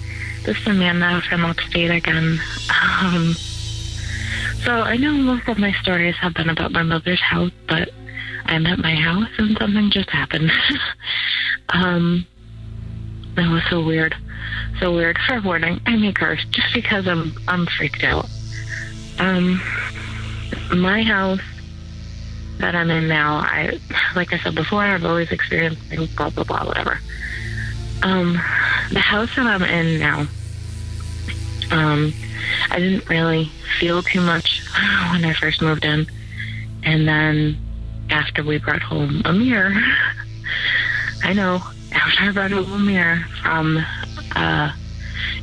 This is Amanda from Upstate again. Um, so I know most of my stories have been about my mother's house, but I'm at my house and something just happened. um, that was so weird. So weird. Fair warning, I may curse just because I'm I'm freaked out. Um, my house that I'm in now, I like I said before, I've always experienced things, blah blah blah, whatever. Um, the house that I'm in now, um, I didn't really feel too much when I first moved in, and then after we brought home a mirror, I know. After I brought home a mirror from uh,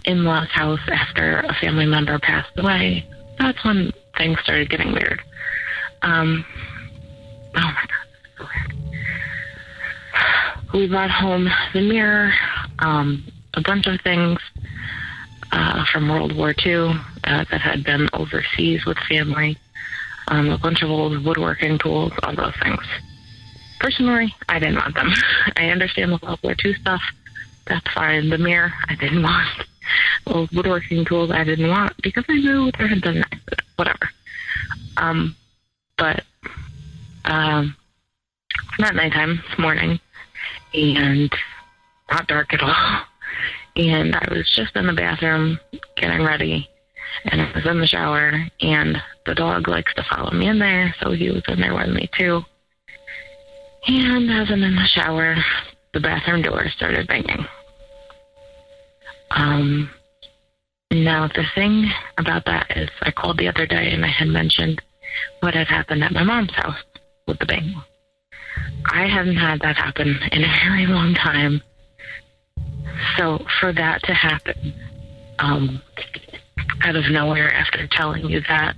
in-law's house after a family member passed away, that's when things started getting weird. Um, oh my God, so weird. We brought home the mirror, um, a bunch of things uh, from World War Two uh, that had been overseas with family, um, a bunch of old woodworking tools, all those things. Personally, I didn't want them. I understand the World War Two stuff. That's fine. The mirror, I didn't want. Those woodworking tools, I didn't want because I knew there had been an accident. Whatever. Um, but um, it's not nighttime. It's morning, and not dark at all. And I was just in the bathroom getting ready, and I was in the shower, and the dog likes to follow me in there, so he was in there with me too. And as I'm in the shower, the bathroom door started banging. Um, now, the thing about that is I called the other day and I had mentioned what had happened at my mom's house with the bang. I haven't had that happen in a very long time. So for that to happen um, out of nowhere after telling you that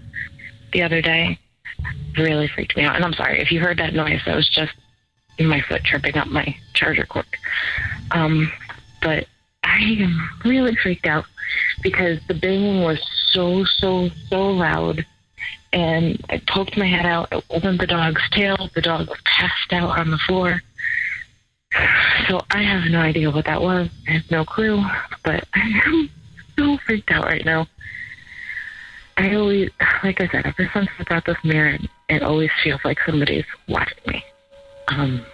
the other day really freaked me out. And I'm sorry if you heard that noise. That was just my foot tripping up my charger cord. Um, but I am really freaked out because the banging was so, so, so loud. And I poked my head out. I opened the dog's tail. The dog was passed out on the floor. So I have no idea what that was. I have no clue. But I am so freaked out right now. I always, like I said, ever since I got this mirror, it always feels like somebody's watching me. Um,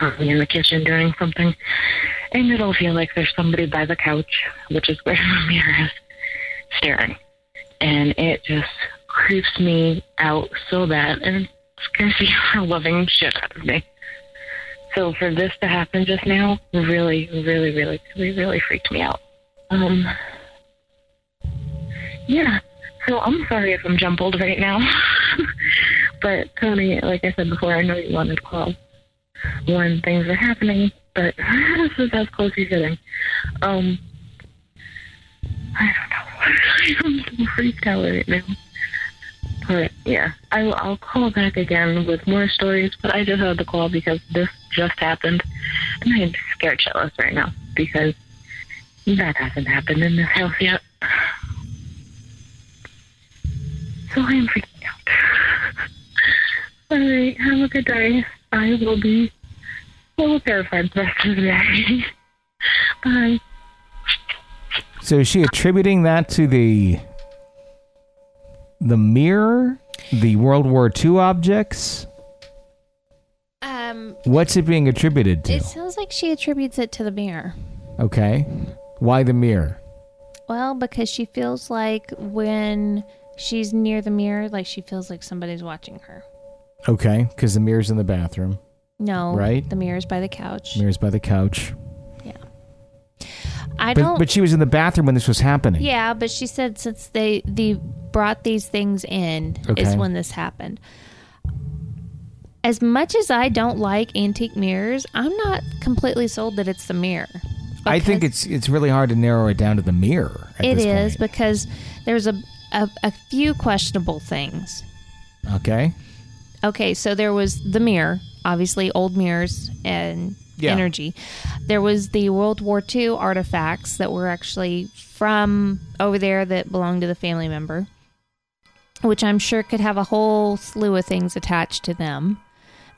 probably in the kitchen doing something. And it'll feel like there's somebody by the couch, which is where the mirror is, staring. And it just creeps me out so bad and scares the ever-loving shit out of me. So for this to happen just now really, really, really, really, really freaked me out. Um, yeah. So I'm sorry if I'm jumbled right now. But, Tony, like I said before, I know you wanted to call when things are happening, but this is as close as you're getting. Um, I don't know. I'm so freaked out right now. But, yeah, I, I'll call back again with more stories, but I just had to call because this just happened, and I'm scared shitless right now because that hasn't happened in this house yet. So I'm freaking out. All right, have a good day. I will be a little terrified the rest of the day. Bye. So is she attributing that to the the mirror, the World War Two objects? Um, What's it being attributed to? It sounds like she attributes it to the mirror. Okay. Why the mirror? Well, because she feels like when she's near the mirror, like she feels like somebody's watching her. Okay, because the mirror's in the bathroom. No. Right? The mirror's by the couch. Mirror's by the couch. Yeah. I but, don't... But she was in the bathroom when this was happening. Yeah, but she said since they, they brought these things in okay. is when this happened. As much as I don't like antique mirrors, I'm not completely sold that it's the mirror. I think it's it's really hard to narrow it down to the mirror at this point. It is because there's a, a, a few questionable things. Okay. Okay, so there was the mirror, obviously old mirrors and yeah. energy. There was the World War Two artifacts that were actually from over there that belonged to the family member, which I'm sure could have a whole slew of things attached to them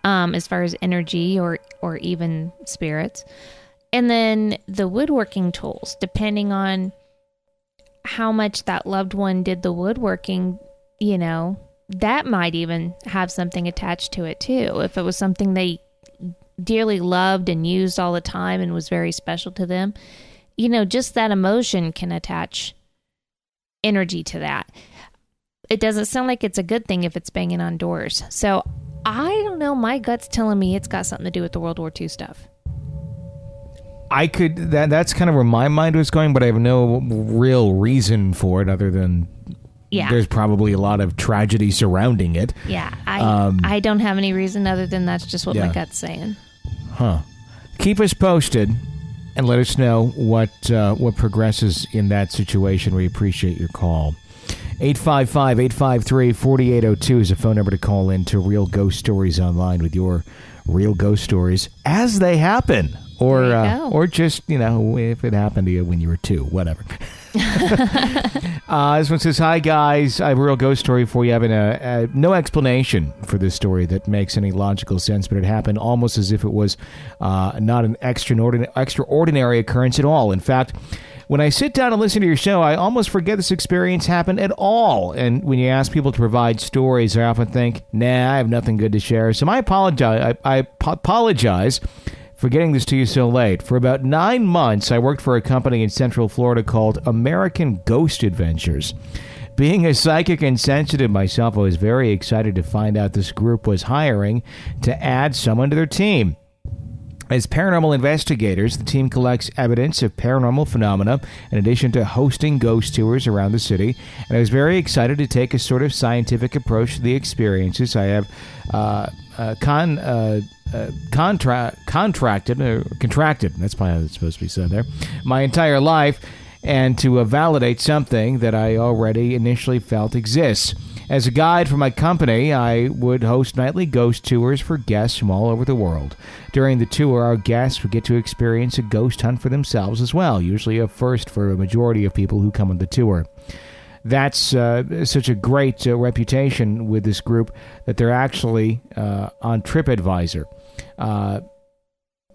um, as far as energy or, or even spirits. And then the woodworking tools, depending on how much that loved one did the woodworking, you know, that might even have something attached to it too. If it was something they dearly loved and used all the time and was very special to them, you know, just that emotion can attach energy to that. It doesn't sound like it's a good thing if it's banging on doors. So I don't know. My gut's telling me it's got something to do with the World War Two stuff. I could, that that's kind of where my mind was going, but I have no real reason for it other than yeah. there's probably a lot of tragedy surrounding it. Yeah, I um, I don't have any reason other than that's just what yeah. my gut's saying. Huh. Keep us posted and let us know what, uh, what progresses in that situation. We appreciate your call. eight five five, eight five three, four eight zero two is a phone number to call in to Real Ghost Stories Online with your real ghost stories as they happen. Or uh, or just, you know, if it happened to you when you were two, whatever. uh, this one says, hi, guys. I have a real ghost story for you. I have an, uh, uh, no explanation for this story that makes any logical sense, but it happened almost as if it was uh, not an extraordinary, extraordinary occurrence at all. In fact, when I sit down and listen to your show, I almost forget this experience happened at all. And when you ask people to provide stories, I often think, nah, I have nothing good to share. So I apologize. I, I po- apologize. for getting this to you so late. For about nine months, I worked for a company in Central Florida called American Ghost Adventures. Being a psychic and sensitive myself, I was very excited to find out this group was hiring to add someone to their team. As paranormal investigators, the team collects evidence of paranormal phenomena in addition to hosting ghost tours around the city, and I was very excited to take a sort of scientific approach to the experiences. I have uh, uh, con, uh, uh, contra- contracted, uh, contracted, that's probably how it's supposed to be said there, my entire life, and to uh, validate something that I already initially felt exists. As a guide for my company, I would host nightly ghost tours for guests from all over the world. During the tour, our guests would get to experience a ghost hunt for themselves as well, usually a first for a majority of people who come on the tour. That's uh, such a great uh, reputation with this group that they're actually uh, on TripAdvisor. Uh,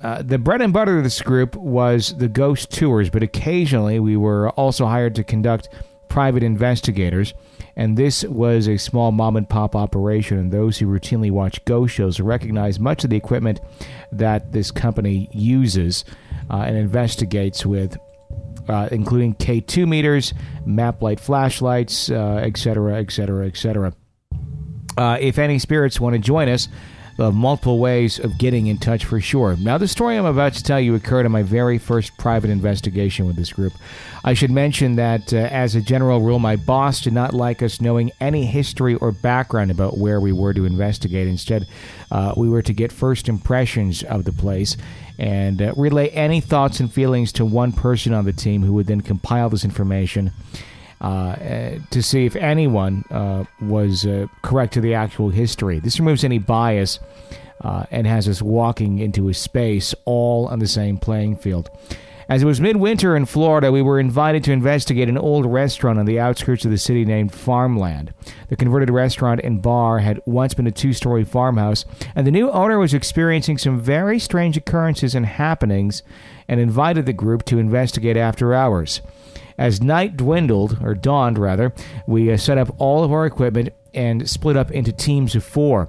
uh, the bread and butter of this group was the ghost tours, but occasionally we were also hired to conduct private investigators. And this was a small mom-and-pop operation, and those who routinely watch ghost shows recognize much of the equipment that this company uses uh, and investigates with, uh, including K two meters, map light flashlights, uh, et cetera, et cetera, et cetera. Uh, if any spirits want to join us, they'll have multiple ways of getting in touch for sure. Now, the story I'm about to tell you occurred in my very first private investigation with this group. I should mention that, uh, as a general rule, my boss did not like us knowing any history or background about where we were to investigate. Instead, uh, we were to get first impressions of the place and uh, relay any thoughts and feelings to one person on the team who would then compile this information Uh, to see if anyone uh, was uh, correct to the actual history. This removes any bias uh, and has us walking into a space all on the same playing field. As it was midwinter in Florida, we were invited to investigate an old restaurant on the outskirts of the city named Farmland. The converted restaurant and bar had once been a two-story farmhouse, and the new owner was experiencing some very strange occurrences and happenings and invited the group to investigate after hours. As night dwindled, or dawned rather, we uh, set up all of our equipment and split up into teams of four.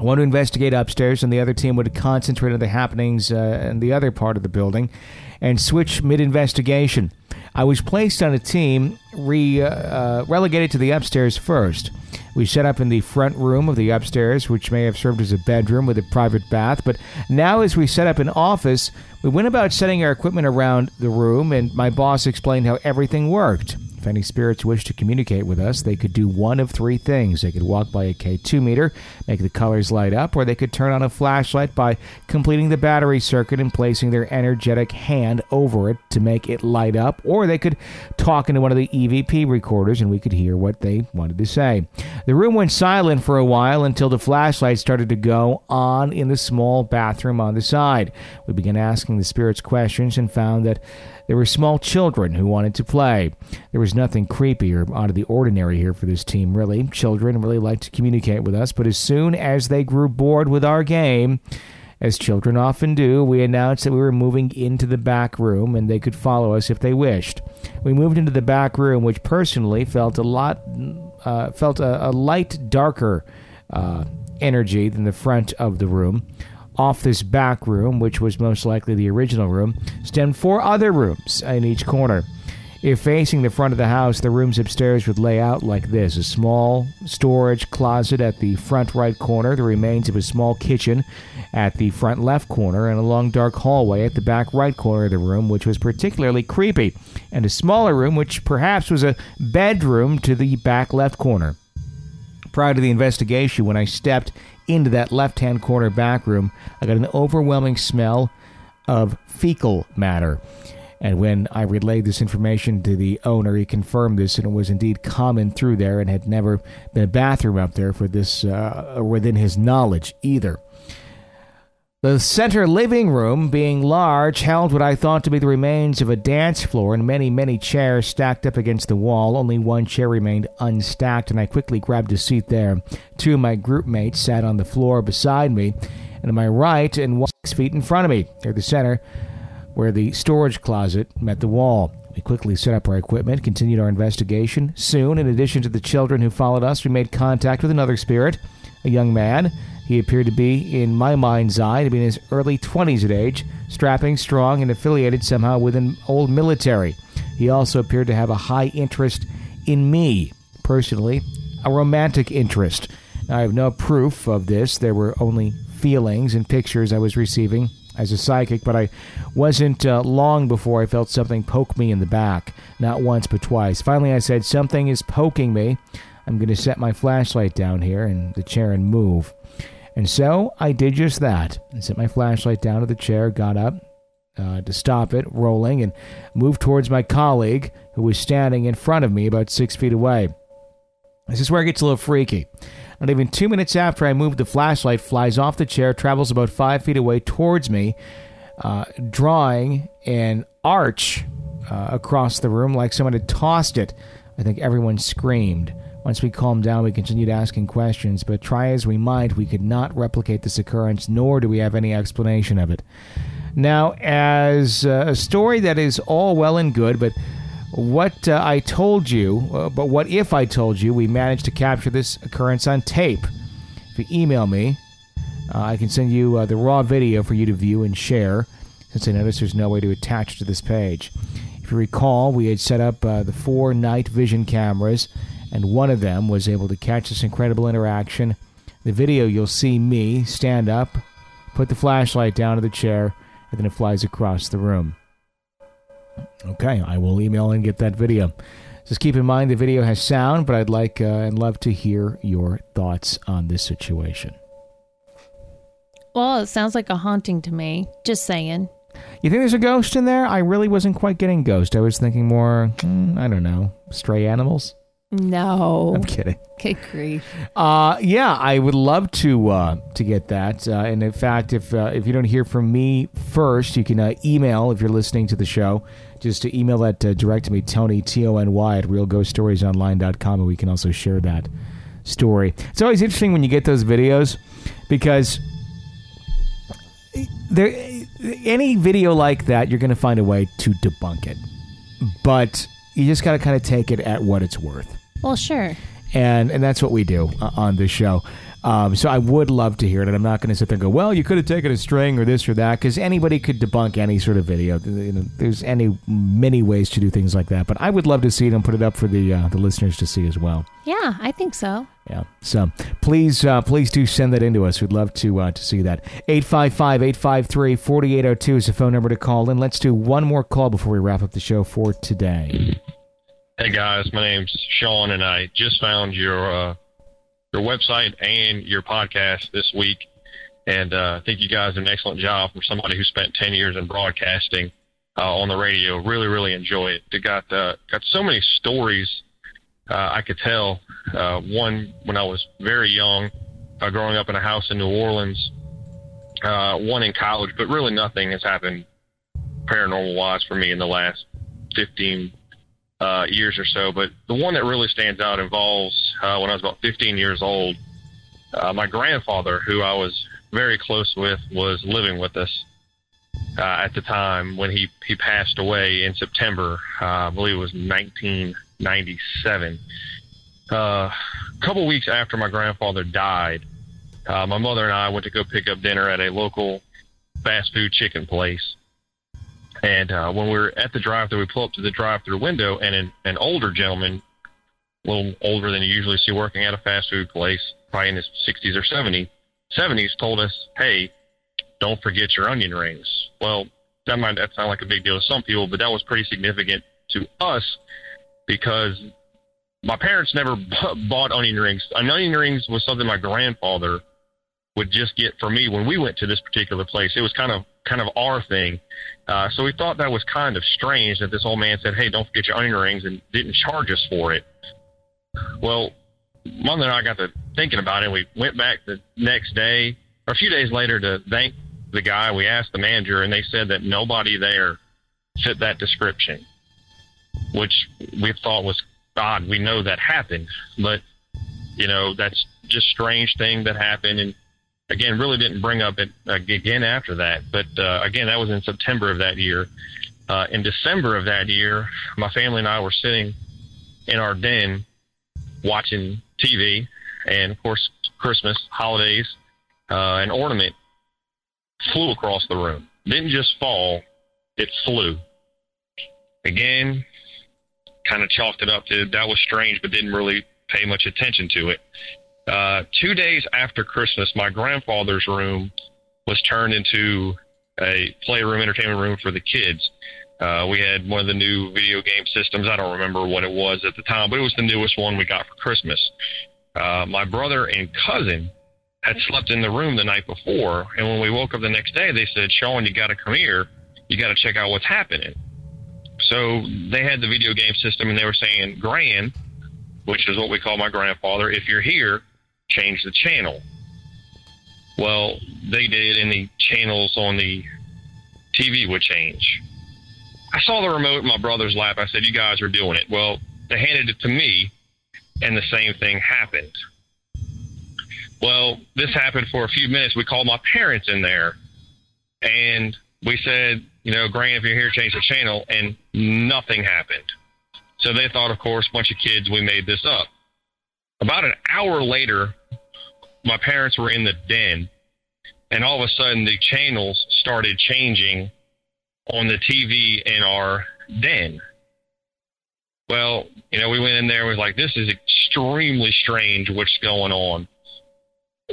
One to investigate upstairs, and the other team would concentrate on the happenings uh, in the other part of the building and switch mid-investigation. I was placed on a team re, uh, uh, relegated to the upstairs first. We set up in the front room of the upstairs, which may have served as a bedroom with a private bath, but now as we set up an office, we went about setting our equipment around the room, and my boss explained how everything worked. If any spirits wished to communicate with us, they could do one of three things. They could walk by a K two meter, make the colors light up, or they could turn on a flashlight by completing the battery circuit and placing their energetic hand over it to make it light up, or they could talk into one of the E V P recorders and we could hear what they wanted to say. The room went silent for a while until the flashlight started to go on in the small bathroom on the side. We began asking the spirits questions and found that there were small children who wanted to play. There was nothing creepy or out of the ordinary here for this team, really. Children really like to communicate with us, but as soon as they grew bored with our game, as children often do, we announced that we were moving into the back room and they could follow us if they wished. We moved into the back room, which personally felt a lot, uh, felt a, a light, darker uh, energy than the front of the room. Off this back room, which was most likely the original room, stemmed four other rooms in each corner. If facing the front of the house, the rooms upstairs would lay out like this: a small storage closet at the front right corner, the remains of a small kitchen at the front left corner, and a long dark hallway at the back right corner of the room, which was particularly creepy, and a smaller room, which perhaps was a bedroom, to the back left corner. Prior to the investigation, when I stepped into that left-hand corner back room, I got an overwhelming smell of fecal matter. And when I relayed this information to the owner, he confirmed this, and it was indeed common through there and had never been a bathroom up there for this uh, within his knowledge either. The center living room, being large, held what I thought to be the remains of a dance floor and many, many chairs stacked up against the wall. Only one chair remained unstacked, and I quickly grabbed a seat there. Two of my group mates sat on the floor beside me, and to my right and one six feet in front of me, near the center, where the storage closet met the wall. We quickly set up our equipment, continued our investigation. Soon, in addition to the children who followed us, we made contact with another spirit, a young man. He appeared to be, in my mind's eye, to be in his early twenties at age, strapping, strong, and affiliated somehow with an old military. He also appeared to have a high interest in me, personally, a romantic interest. Now, I have no proof of this. There were only feelings and pictures I was receiving as a psychic, but I wasn't uh, long before I felt something poke me in the back, not once but twice. Finally, I said, "Something is poking me. I'm going to set my flashlight down here in the chair and move." And so I did just that. I set my flashlight down to the chair, got up uh, to stop it rolling, and moved towards my colleague, who was standing in front of me about six feet away. This is where it gets a little freaky. Not even two minutes after I moved, the flashlight flies off the chair, travels about five feet away towards me, uh, drawing an arch uh, across the room like someone had tossed it. I think everyone screamed. Once we calmed down, we continued asking questions, but try as we might, we could not replicate this occurrence, nor do we have any explanation of it. Now, as uh, a story that is all well and good, but what uh, I told you, uh, but what if I told you we managed to capture this occurrence on tape? If you email me, uh, I can send you uh, the raw video for you to view and share, since I noticed there's no way to attach to this page. If you recall, we had set up uh, the four night vision cameras, and one of them was able to catch this incredible interaction. The video, you'll see me stand up, put the flashlight down to the chair, and then it flies across the room. Okay, I will email and get that video. Just keep in mind the video has sound, but I'd like uh, and love to hear your thoughts on this situation. Well, it sounds like a haunting to me. Just saying. You think there's a ghost in there? I really wasn't quite getting ghost. I was thinking more, mm, I don't know, stray animals? No. I'm kidding. Okay, great. Uh, yeah, I would love to uh, to get that. Uh, and in fact, if uh, if you don't hear from me first, you can uh, email, if you're listening to the show, just to email that uh, direct to me, Tony, T O N Y, at real ghost stories online dot com, and we can also share that story. It's always interesting when you get those videos, because there any video like that, you're going to find a way to debunk it. But you just got to kind of take it at what it's worth. Well, sure. And and that's what we do uh, on this show. Um, so I would love to hear it. And I'm not going to sit there and go, well, you could have taken a string or this or that, because anybody could debunk any sort of video. You know, there's any many ways to do things like that. But I would love to see it and put it up for the uh, the listeners to see as well. Yeah, I think so. Yeah. So please, uh, please do send that in to us. We'd love to uh, to see that. eight five five, eight five three, four eight zero two is the phone number to call in. Let's do one more call before we wrap up the show for today. Hey, guys. My name's Sean, and I just found your uh, your website and your podcast this week. And uh, I think you guys did an excellent job for somebody who spent ten years in broadcasting uh, on the radio. Really, really enjoy it. They got, uh, got so many stories Uh, I could tell. Uh, one, when I was very young, uh, growing up in a house in New Orleans, uh, one in college, but really nothing has happened paranormal-wise for me in the last fifteen uh, years or so. But the one that really stands out involves uh, when I was about fifteen years old, uh, my grandfather, who I was very close with, was living with us uh, at the time when he, he passed away in September. Uh, I believe it was nineteen ninety-seven. Uh, a couple weeks after my grandfather died, uh, my mother and I went to go pick up dinner at a local fast food chicken place. And uh, when we were at the drive-thru, we pulled up to the drive-thru window, and an, an older gentleman, a little older than you usually see working at a fast food place, probably in his sixties or seventies, told us, "Hey, don't forget your onion rings." Well, that might that sound like a big deal to some people, but that was pretty significant to us, because my parents never b- bought onion rings. And onion rings was something my grandfather would just get for me when we went to this particular place. It was kind of kind of our thing. Uh, so we thought that was kind of strange that this old man said, "Hey, don't forget your onion rings," and didn't charge us for it. Well, Mom and I got to thinking about it. We went back the next day, or a few days later, to thank the guy. We asked the manager, and they said that nobody there fit that description, which we thought was odd. We know that happened, but, you know, that's just strange thing that happened. And, again, really didn't bring up it again after that. But, uh, again, that was in September of that year. Uh, in December of that year, my family and I were sitting in our den watching T V. And, of course, Christmas, holidays. Uh, an ornament flew across the room. Didn't just fall, it flew. Again, kind of chalked it up to that was strange, but didn't really pay much attention to it. Uh, two days after Christmas, my grandfather's room was turned into a playroom, entertainment room for the kids. Uh, we had one of the new video game systems. I don't remember what it was at the time, but it was the newest one we got for Christmas. Uh, my brother and cousin had slept in the room the night before, and when we woke up the next day, they said, Sean, you got to come here. You got to check out what's happening. So they had the video game system, and they were saying, Gran, which is what we call my grandfather, if you're here, change the channel. Well, they did, and the channels on the T V would change. I saw the remote in my brother's lap. I said, you guys are doing it. Well, they handed it to me, and the same thing happened. Well, this happened for a few minutes. We called my parents in there, and we said, you know, Gran, if you're here, change the channel, and nothing happened. So they thought, of course, bunch of kids, we made this up. About an hour later, my parents were in the den, and all of a sudden the channels started changing on the T V in our den. Well, you know, we went in there and was like, this is extremely strange what's going on.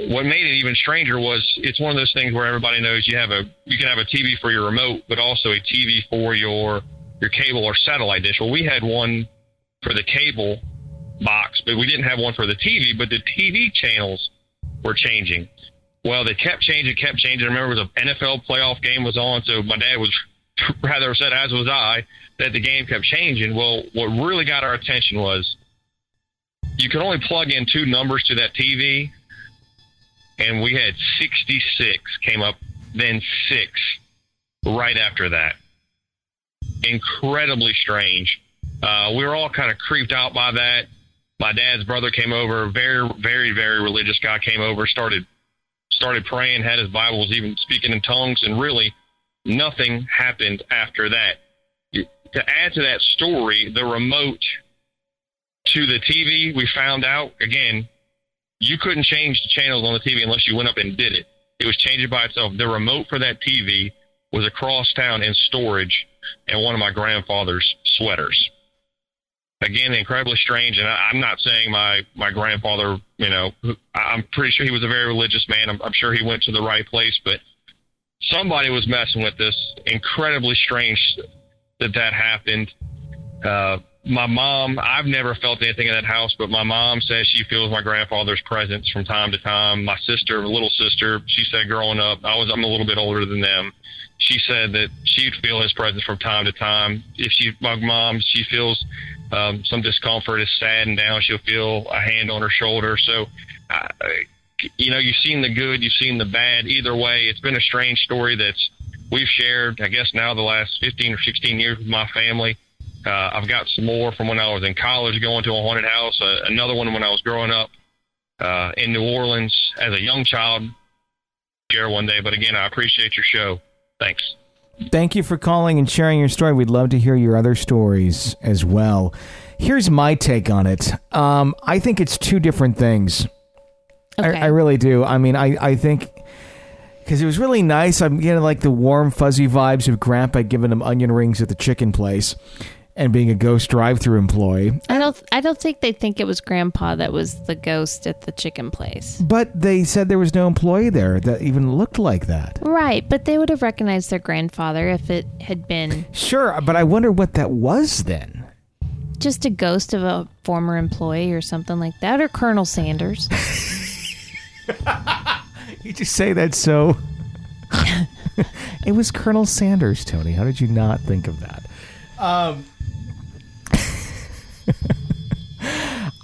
What made it even stranger was it's one of those things where everybody knows you have a you can have a T V for your remote, but also a T V for your your cable or satellite dish. Well, we had one for the cable box, but we didn't have one for the T V, but the T V channels were changing. Well, they kept changing, kept changing. I remember it was an N F L playoff game was on, so my dad was rather upset, as was I, that the game kept changing. Well, what really got our attention was you could only plug in two numbers to that T V, and we had sixty-six came up, then six right after that. Incredibly strange. Uh, we were all kind of creeped out by that. My dad's brother came over, very, very, very religious guy came over, started started praying, had his Bible, was even speaking in tongues, and really nothing happened after that. To add to that story, the remote to the T V, we found out, again, you couldn't change the channels on the T V unless you went up and did it. It was changing by itself. The remote for that T V was across town in storage and one of my grandfather's sweaters. Again, incredibly strange, and I, I'm not saying my, my grandfather, you know, I'm pretty sure he was a very religious man. I'm, I'm sure he went to the right place, but somebody was messing with this. Incredibly strange that that happened. Uh, My mom, I've never felt anything in that house, but my mom says she feels my grandfather's presence from time to time. My sister, my little sister, she said growing up, I was, I'm a little bit older than them. She said that she'd feel his presence from time to time. If she, my mom, she feels um, some discomfort, is sad and down, she'll feel a hand on her shoulder. So, I, you know, you've seen the good, you've seen the bad. Either way, it's been a strange story that's we've shared, I guess, now the last fifteen or sixteen years with my family. Uh, I've got some more from when I was in college going to a haunted house, uh, another one when I was growing up uh, in New Orleans as a young child. Share one day, but again, I appreciate your show. Thanks. Thank you for calling and sharing your story. We'd love to hear your other stories as well. Here's my take on it. Um, I think it's two different things. Okay. I, I really do. I mean, I, I think... Because it was really nice. I'm getting like the warm, fuzzy vibes of Grandpa giving him onion rings at the chicken place and being a ghost drive-thru employee. I don't I don't think they think it was Grandpa that was the ghost at the chicken place. But they said there was no employee there that even looked like that. Right, but they would have recognized their grandfather if it had been... Sure, but I wonder what that was then. Just a ghost of a former employee or something like that, or Colonel Sanders. You just say that so... It was Colonel Sanders, Tony. How did you not think of that? Um,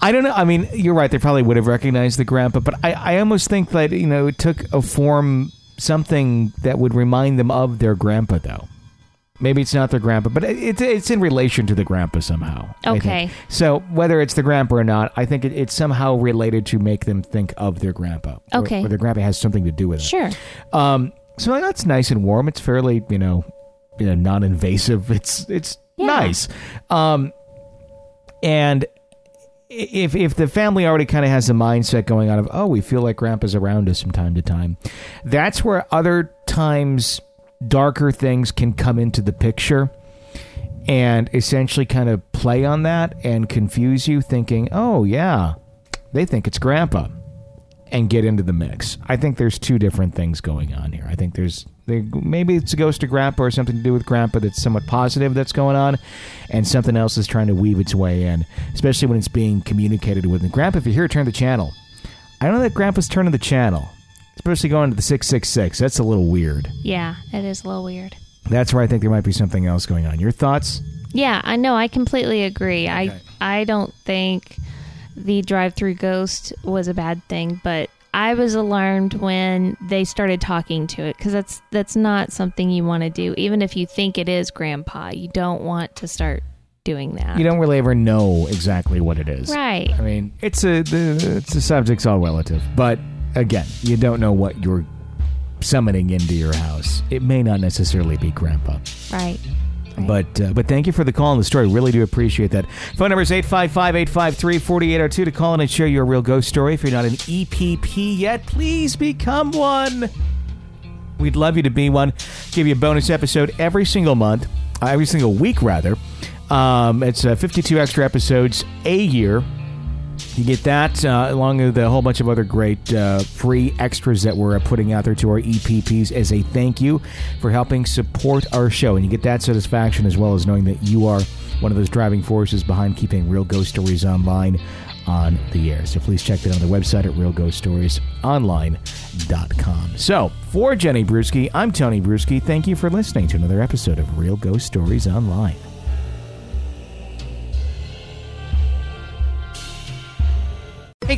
I don't know. I mean, you're right. They probably would have recognized the grandpa, but I, I almost think that, you know, it took a form, something that would remind them of their grandpa, though. Maybe it's not their grandpa, but it's it's in relation to the grandpa somehow. Okay. So whether it's the grandpa or not, I think it, it's somehow related to make them think of their grandpa. Okay. Or, or their grandpa has something to do with it. Sure. Um, so that's nice and warm. It's fairly, you know, you know, non-invasive. It's it's yeah. nice. Um, and if if the family already kind of has the mindset going on of, oh, we feel like Grandpa's around us from time to time, that's where other times darker things can come into the picture and essentially kind of play on that and confuse you, thinking, oh, yeah, they think it's Grandpa, and get into the mix. I think there's two different things going on here. I think there's there, maybe it's a ghost of Grandpa or something to do with Grandpa that's somewhat positive that's going on, and something else is trying to weave its way in, especially when it's being communicated with. And Grandpa, if you're here, turn the channel. I don't know that Grandpa's turning the channel, especially going to the six six six. That's a little weird. Yeah, it is a little weird. That's where I think there might be something else going on. Your thoughts? Yeah, I know. I completely agree. Okay. I I don't think the drive-through ghost was a bad thing, but I was alarmed when they started talking to it, because that's that's not something you want to do. Even if you think it is Grandpa, you don't want to start doing that. You don't really ever know exactly what it is. Right. I mean, it's a the, it's a subject's all relative, but again, you don't know what you're summoning into your house. It may not necessarily be Grandpa. Right. right. But uh, but thank you for the call and the story. Really do appreciate that. Phone number is eight five five, eight five three, four eight zero two to call in and share your real ghost story. If you're not an E P P yet, please become one. We'd love you to be one. Give you a bonus episode every single month, uh, every single week, rather. Um, it's uh, fifty-two extra episodes a year. You get that uh, along with a whole bunch of other great uh, free extras that we're putting out there to our E P Ps as a thank you for helping support our show. And you get that satisfaction as well as knowing that you are one of those driving forces behind keeping Real Ghost Stories Online on the air. So please check that on the website at real ghost stories online dot com. So for Jenny Bruschi, I'm Tony Bruschi. Thank you for listening to another episode of Real Ghost Stories Online. Hey